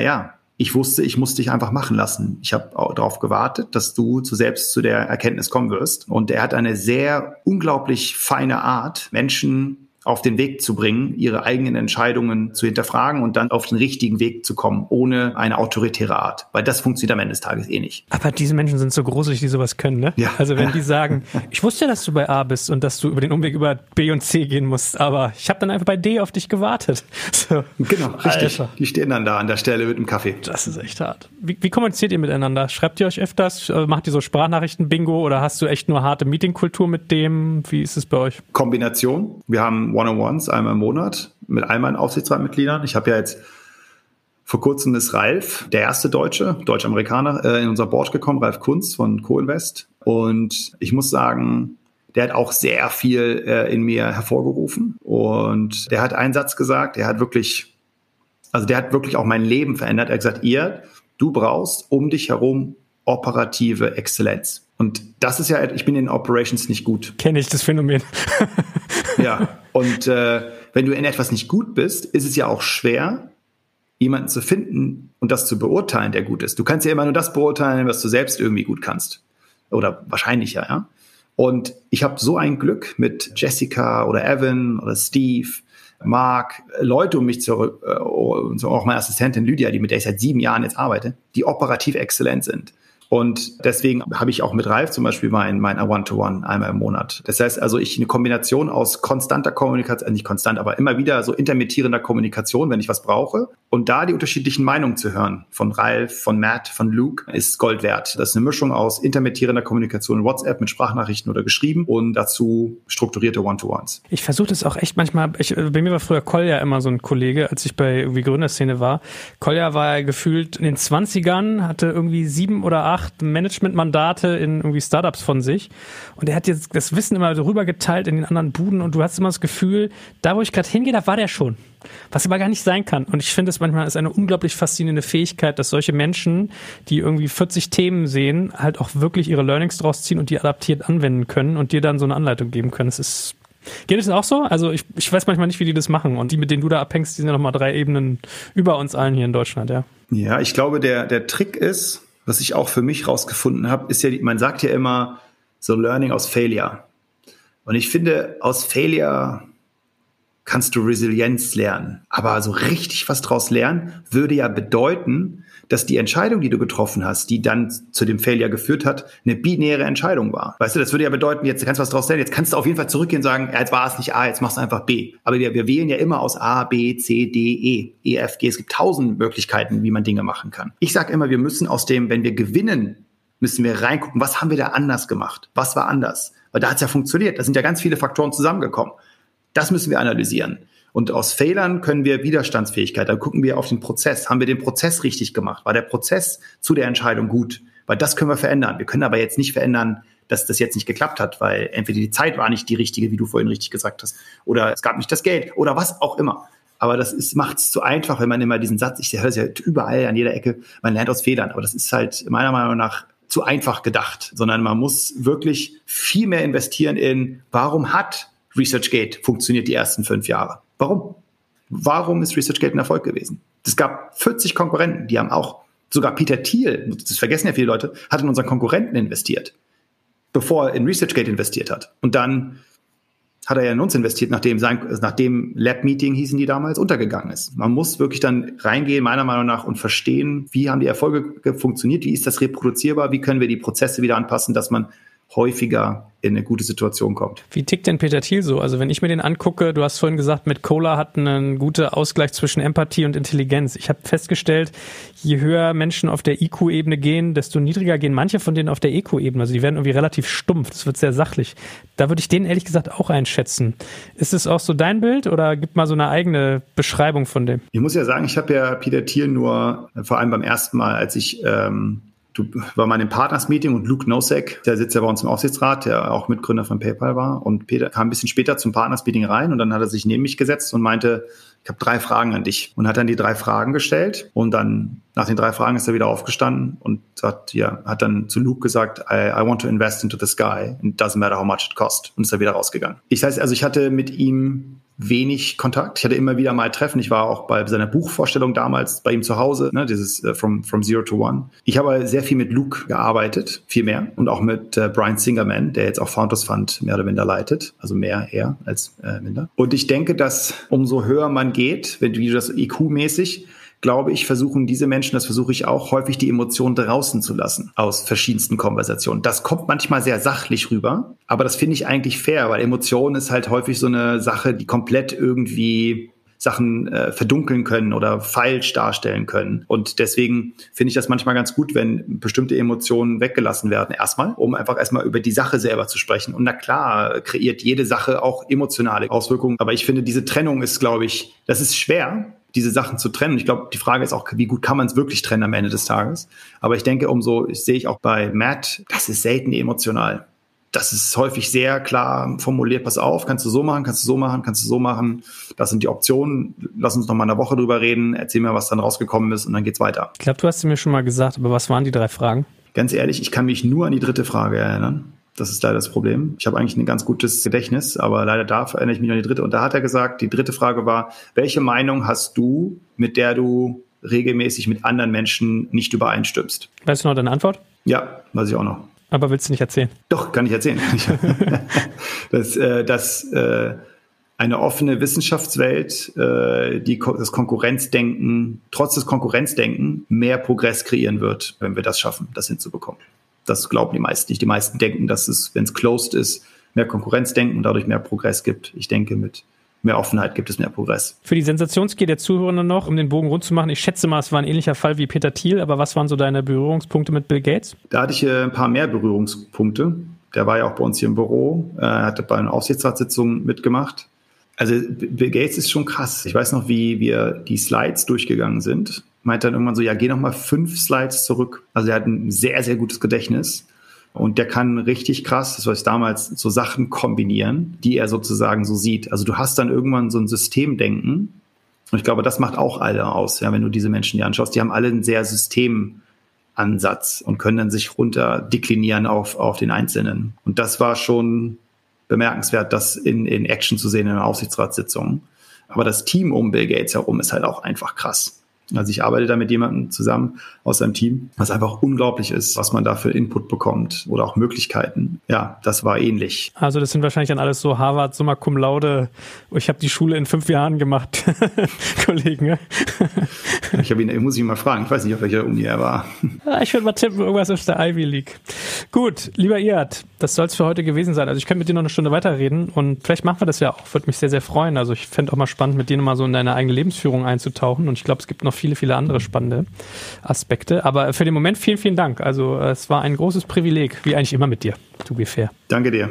ich wusste, ich musste dich einfach machen lassen. Ich habe darauf gewartet, dass du zu der Erkenntnis kommen wirst. Und er hat eine sehr unglaublich feine Art, Menschen auf den Weg zu bringen, ihre eigenen Entscheidungen zu hinterfragen und dann auf den richtigen Weg zu kommen, ohne eine autoritäre Art. Weil das funktioniert am Ende des Tages eh nicht. Aber diese Menschen sind so gruselig, die sowas können, ne? Ja. Also wenn die sagen, ich wusste ja, dass du bei A bist und dass du über den Umweg über B und C gehen musst, aber ich habe dann einfach bei D auf dich gewartet. So. Genau, richtig. Alter. Die stehen dann da an der Stelle mit dem Kaffee. Das ist echt hart. Wie kommuniziert ihr miteinander? Schreibt ihr euch öfters? Macht ihr so Sprachnachrichten-Bingo oder hast du echt nur harte Meetingkultur mit dem? Wie ist es bei euch? Kombination. Wir haben One-on-Ones einmal im Monat mit all meinen Aufsichtsratmitgliedern. Ich habe ja jetzt vor kurzem ist Ralf, der erste Deutsch-Amerikaner, in unser Board gekommen, Ralf Kunz von Co-Invest. Und ich muss sagen, der hat auch sehr viel in mir hervorgerufen. Und der hat einen Satz gesagt, der hat wirklich auch mein Leben verändert. Er hat gesagt, du brauchst um dich herum operative Exzellenz. Und das ist ich bin in Operations nicht gut. Kenne ich das Phänomen. Ja, und wenn du in etwas nicht gut bist, ist es ja auch schwer, jemanden zu finden und das zu beurteilen, der gut ist. Du kannst ja immer nur das beurteilen, was du selbst irgendwie gut kannst. oder wahrscheinlicher, ja. Und ich habe so ein Glück mit Jessica oder Evan oder Steve, Mark, Leute um mich auch meine Assistentin Lydia, die mit der ich seit 7 Jahren jetzt arbeite, die operativ exzellent sind. Und deswegen habe ich auch mit Ralf zum Beispiel mein One-to-One einmal im Monat. Das heißt also, eine Kombination aus konstanter Kommunikation, nicht konstant, aber immer wieder so intermittierender Kommunikation, wenn ich was brauche. Und da die unterschiedlichen Meinungen zu hören, von Ralf, von Matt, von Luke, ist Gold wert. Das ist eine Mischung aus intermittierender Kommunikation in WhatsApp mit Sprachnachrichten oder geschrieben und dazu strukturierte One-to-Ones. Ich versuche das auch echt manchmal, bei mir war früher Kolja immer so ein Kollege, als ich bei irgendwie Gründerszene war. Kolja war gefühlt in den 20ern, hatte irgendwie 7 oder 8 Managementmandate in irgendwie Startups von sich und er hat jetzt das Wissen immer darüber geteilt in den anderen Buden und du hast immer das Gefühl, da wo ich gerade hingehe, da war der schon. Was aber gar nicht sein kann. Und ich finde es manchmal ist eine unglaublich faszinierende Fähigkeit, dass solche Menschen, die irgendwie 40 Themen sehen, halt auch wirklich ihre Learnings draus ziehen und die adaptiert anwenden können und dir dann so eine Anleitung geben können. Geht es auch so? Also ich weiß manchmal nicht, wie die das machen. Und die, mit denen du da abhängst, die sind ja nochmal 3 Ebenen über uns allen hier in Deutschland, ja. Ja, ich glaube, der Trick ist, was ich auch für mich rausgefunden habe, ist ja, man sagt ja immer so Learning aus Failure. Und ich finde, aus Failure kannst du Resilienz lernen. Aber so richtig was draus lernen würde ja bedeuten, dass die Entscheidung, die du getroffen hast, die dann zu dem Failure geführt hat, eine binäre Entscheidung war. Weißt du, das würde ja bedeuten, jetzt kannst du was draus lernen, jetzt kannst du auf jeden Fall zurückgehen und sagen, jetzt war es nicht A, jetzt machst du einfach B. Aber wir wählen ja immer aus A, B, C, D, E, F, G. Es gibt 1000 Möglichkeiten, wie man Dinge machen kann. Ich sage immer, wir müssen aus dem, wenn wir gewinnen, müssen wir reingucken, was haben wir da anders gemacht? Was war anders? Weil da hat es ja funktioniert. Da sind ja ganz viele Faktoren zusammengekommen. Das müssen wir analysieren. Und aus Fehlern können wir Widerstandsfähigkeit, da gucken wir auf den Prozess. Haben wir den Prozess richtig gemacht? War der Prozess zu der Entscheidung gut? Weil das können wir verändern. Wir können aber jetzt nicht verändern, dass das jetzt nicht geklappt hat, weil entweder die Zeit war nicht die richtige, wie du vorhin richtig gesagt hast, oder es gab nicht das Geld oder was auch immer. Aber das macht es zu einfach, wenn man immer diesen Satz, ich höre es ja überall an jeder Ecke, man lernt aus Fehlern. Aber das ist halt meiner Meinung nach zu einfach gedacht, sondern man muss wirklich viel mehr investieren in, warum hat ResearchGate funktioniert die ersten 5 Jahre? Warum? Warum ist ResearchGate ein Erfolg gewesen? Es gab 40 Konkurrenten, die haben auch, sogar Peter Thiel, das vergessen ja viele Leute, hat in unseren Konkurrenten investiert, bevor er in ResearchGate investiert hat. Und dann hat er ja in uns investiert, nachdem Lab-Meeting, hießen die damals, untergegangen ist. Man muss wirklich dann reingehen, meiner Meinung nach, und verstehen, wie haben die Erfolge funktioniert, wie ist das reproduzierbar, wie können wir die Prozesse wieder anpassen, dass man häufiger in eine gute Situation kommt. Wie tickt denn Peter Thiel so? Also wenn ich mir den angucke, du hast vorhin gesagt, Matt Cohler hat einen guten Ausgleich zwischen Empathie und Intelligenz. Ich habe festgestellt, je höher Menschen auf der IQ-Ebene gehen, desto niedriger gehen manche von denen auf der EQ-Ebene. Also die werden irgendwie relativ stumpf, das wird sehr sachlich. Da würde ich den ehrlich gesagt auch einschätzen. Ist es auch so dein Bild oder gib mal so eine eigene Beschreibung von dem? Ich muss ja sagen, ich habe ja Peter Thiel nur, vor allem beim ersten Mal, als ich war mal in einem Partners-Meeting und Luke Nosek, der sitzt ja bei uns im Aufsichtsrat, der auch Mitgründer von PayPal war, und Peter kam ein bisschen später zum Partners-Meeting rein und dann hat er sich neben mich gesetzt und meinte, ich habe 3 Fragen an dich, und hat dann die 3 Fragen gestellt und dann nach den 3 Fragen ist er wieder aufgestanden und hat dann zu Luke gesagt, I want to invest into the sky and it doesn't matter how much it costs, und ist dann wieder rausgegangen. Das heißt also, ich hatte mit ihm wenig Kontakt. Ich hatte immer wieder mal Treffen. Ich war auch bei seiner Buchvorstellung damals bei ihm zu Hause, ne, dieses From Zero to One. Ich habe sehr viel mit Luke gearbeitet, viel mehr. Und auch mit Brian Singerman, der jetzt auch Founders Fund mehr oder minder leitet. Also mehr er als minder. Und ich denke, dass umso höher man geht, wenn du das IQ-mäßig, glaube ich, versuchen diese Menschen, das versuche ich auch, häufig die Emotionen draußen zu lassen aus verschiedensten Konversationen. Das kommt manchmal sehr sachlich rüber, aber das finde ich eigentlich fair, weil Emotionen ist halt häufig so eine Sache, die komplett irgendwie Sachen verdunkeln können oder falsch darstellen können. Und deswegen finde ich das manchmal ganz gut, wenn bestimmte Emotionen weggelassen werden, erstmal, um einfach erstmal über die Sache selber zu sprechen. Und na klar, kreiert jede Sache auch emotionale Auswirkungen. Aber ich finde, diese Trennung ist, glaube ich, das ist schwer, diese Sachen zu trennen. Ich glaube, die Frage ist auch, wie gut kann man es wirklich trennen am Ende des Tages? Aber ich denke, sehe ich auch bei Matt, das ist selten emotional. Das ist häufig sehr klar formuliert, pass auf, kannst du so machen, kannst du so machen, kannst du so machen. Das sind die Optionen. Lass uns noch mal eine Woche drüber reden. Erzähl mir, was dann rausgekommen ist und dann geht's weiter. Ich glaube, du hast mir schon mal gesagt, aber was waren die 3 Fragen? Ganz ehrlich, ich kann mich nur an die dritte Frage erinnern. Das ist leider das Problem. Ich habe eigentlich ein ganz gutes Gedächtnis, aber leider erinnere ich mich noch an die dritte. Und da hat er gesagt, die 3. Frage war, welche Meinung hast du, mit der du regelmäßig mit anderen Menschen nicht übereinstimmst? Weißt du noch deine Antwort? Ja, weiß ich auch noch. Aber willst du nicht erzählen? Doch, kann ich erzählen. Dass eine offene Wissenschaftswelt, das Konkurrenzdenken, trotz des Konkurrenzdenken, mehr Progress kreieren wird, wenn wir das schaffen, das hinzubekommen. Das glauben die meisten nicht. Die meisten denken, dass es, wenn es closed ist, mehr Konkurrenzdenken und dadurch mehr Progress gibt. Ich denke, mit mehr Offenheit gibt es mehr Progress. Für die Sensationsgier der Zuhörenden noch, um den Bogen rund zu machen, ich schätze mal, es war ein ähnlicher Fall wie Peter Thiel, aber was waren so deine Berührungspunkte mit Bill Gates? Da hatte ich ein paar mehr Berührungspunkte. Der war ja auch bei uns hier im Büro, hatte bei einer Aufsichtsratssitzung mitgemacht. Also Bill Gates ist schon krass. Ich weiß noch, wie wir die Slides durchgegangen sind. Meint dann irgendwann so, ja, geh nochmal 5 Slides zurück. Also er hat ein sehr, sehr gutes Gedächtnis. Und der kann richtig krass, das war es damals, so Sachen kombinieren, die er sozusagen so sieht. Also du hast dann irgendwann so ein Systemdenken. Und ich glaube, das macht auch alle aus, ja, wenn du diese Menschen dir anschaust. Die haben alle einen sehr Systemansatz und können dann sich runter deklinieren auf den Einzelnen. Und das war schon bemerkenswert, das in Action zu sehen in einer Aufsichtsratssitzung. Aber das Team um Bill Gates herum ist halt auch einfach krass. Also ich arbeite da mit jemandem zusammen aus einem Team, was einfach unglaublich ist, was man da für Input bekommt oder auch Möglichkeiten. Ja, das war ähnlich. Also das sind wahrscheinlich dann alles so Harvard, Summa Cum Laude, ich habe die Schule in 5 Jahren gemacht, Kollegen. Ne? Ich muss ihn mal fragen, ich weiß nicht, auf welcher Uni er war. Ich würde mal tippen, irgendwas aus der Ivy League. Gut, lieber Ijad, das soll es für heute gewesen sein. Also ich könnte mit dir noch eine Stunde weiterreden und vielleicht machen wir das ja auch, würde mich sehr, sehr freuen. Also ich fände auch mal spannend, mit dir nochmal so in deine eigene Lebensführung einzutauchen und ich glaube, es gibt noch viele, viele andere spannende Aspekte. Aber für den Moment vielen, vielen Dank. Also es war ein großes Privileg, wie eigentlich immer mit dir, to be fair. Danke dir.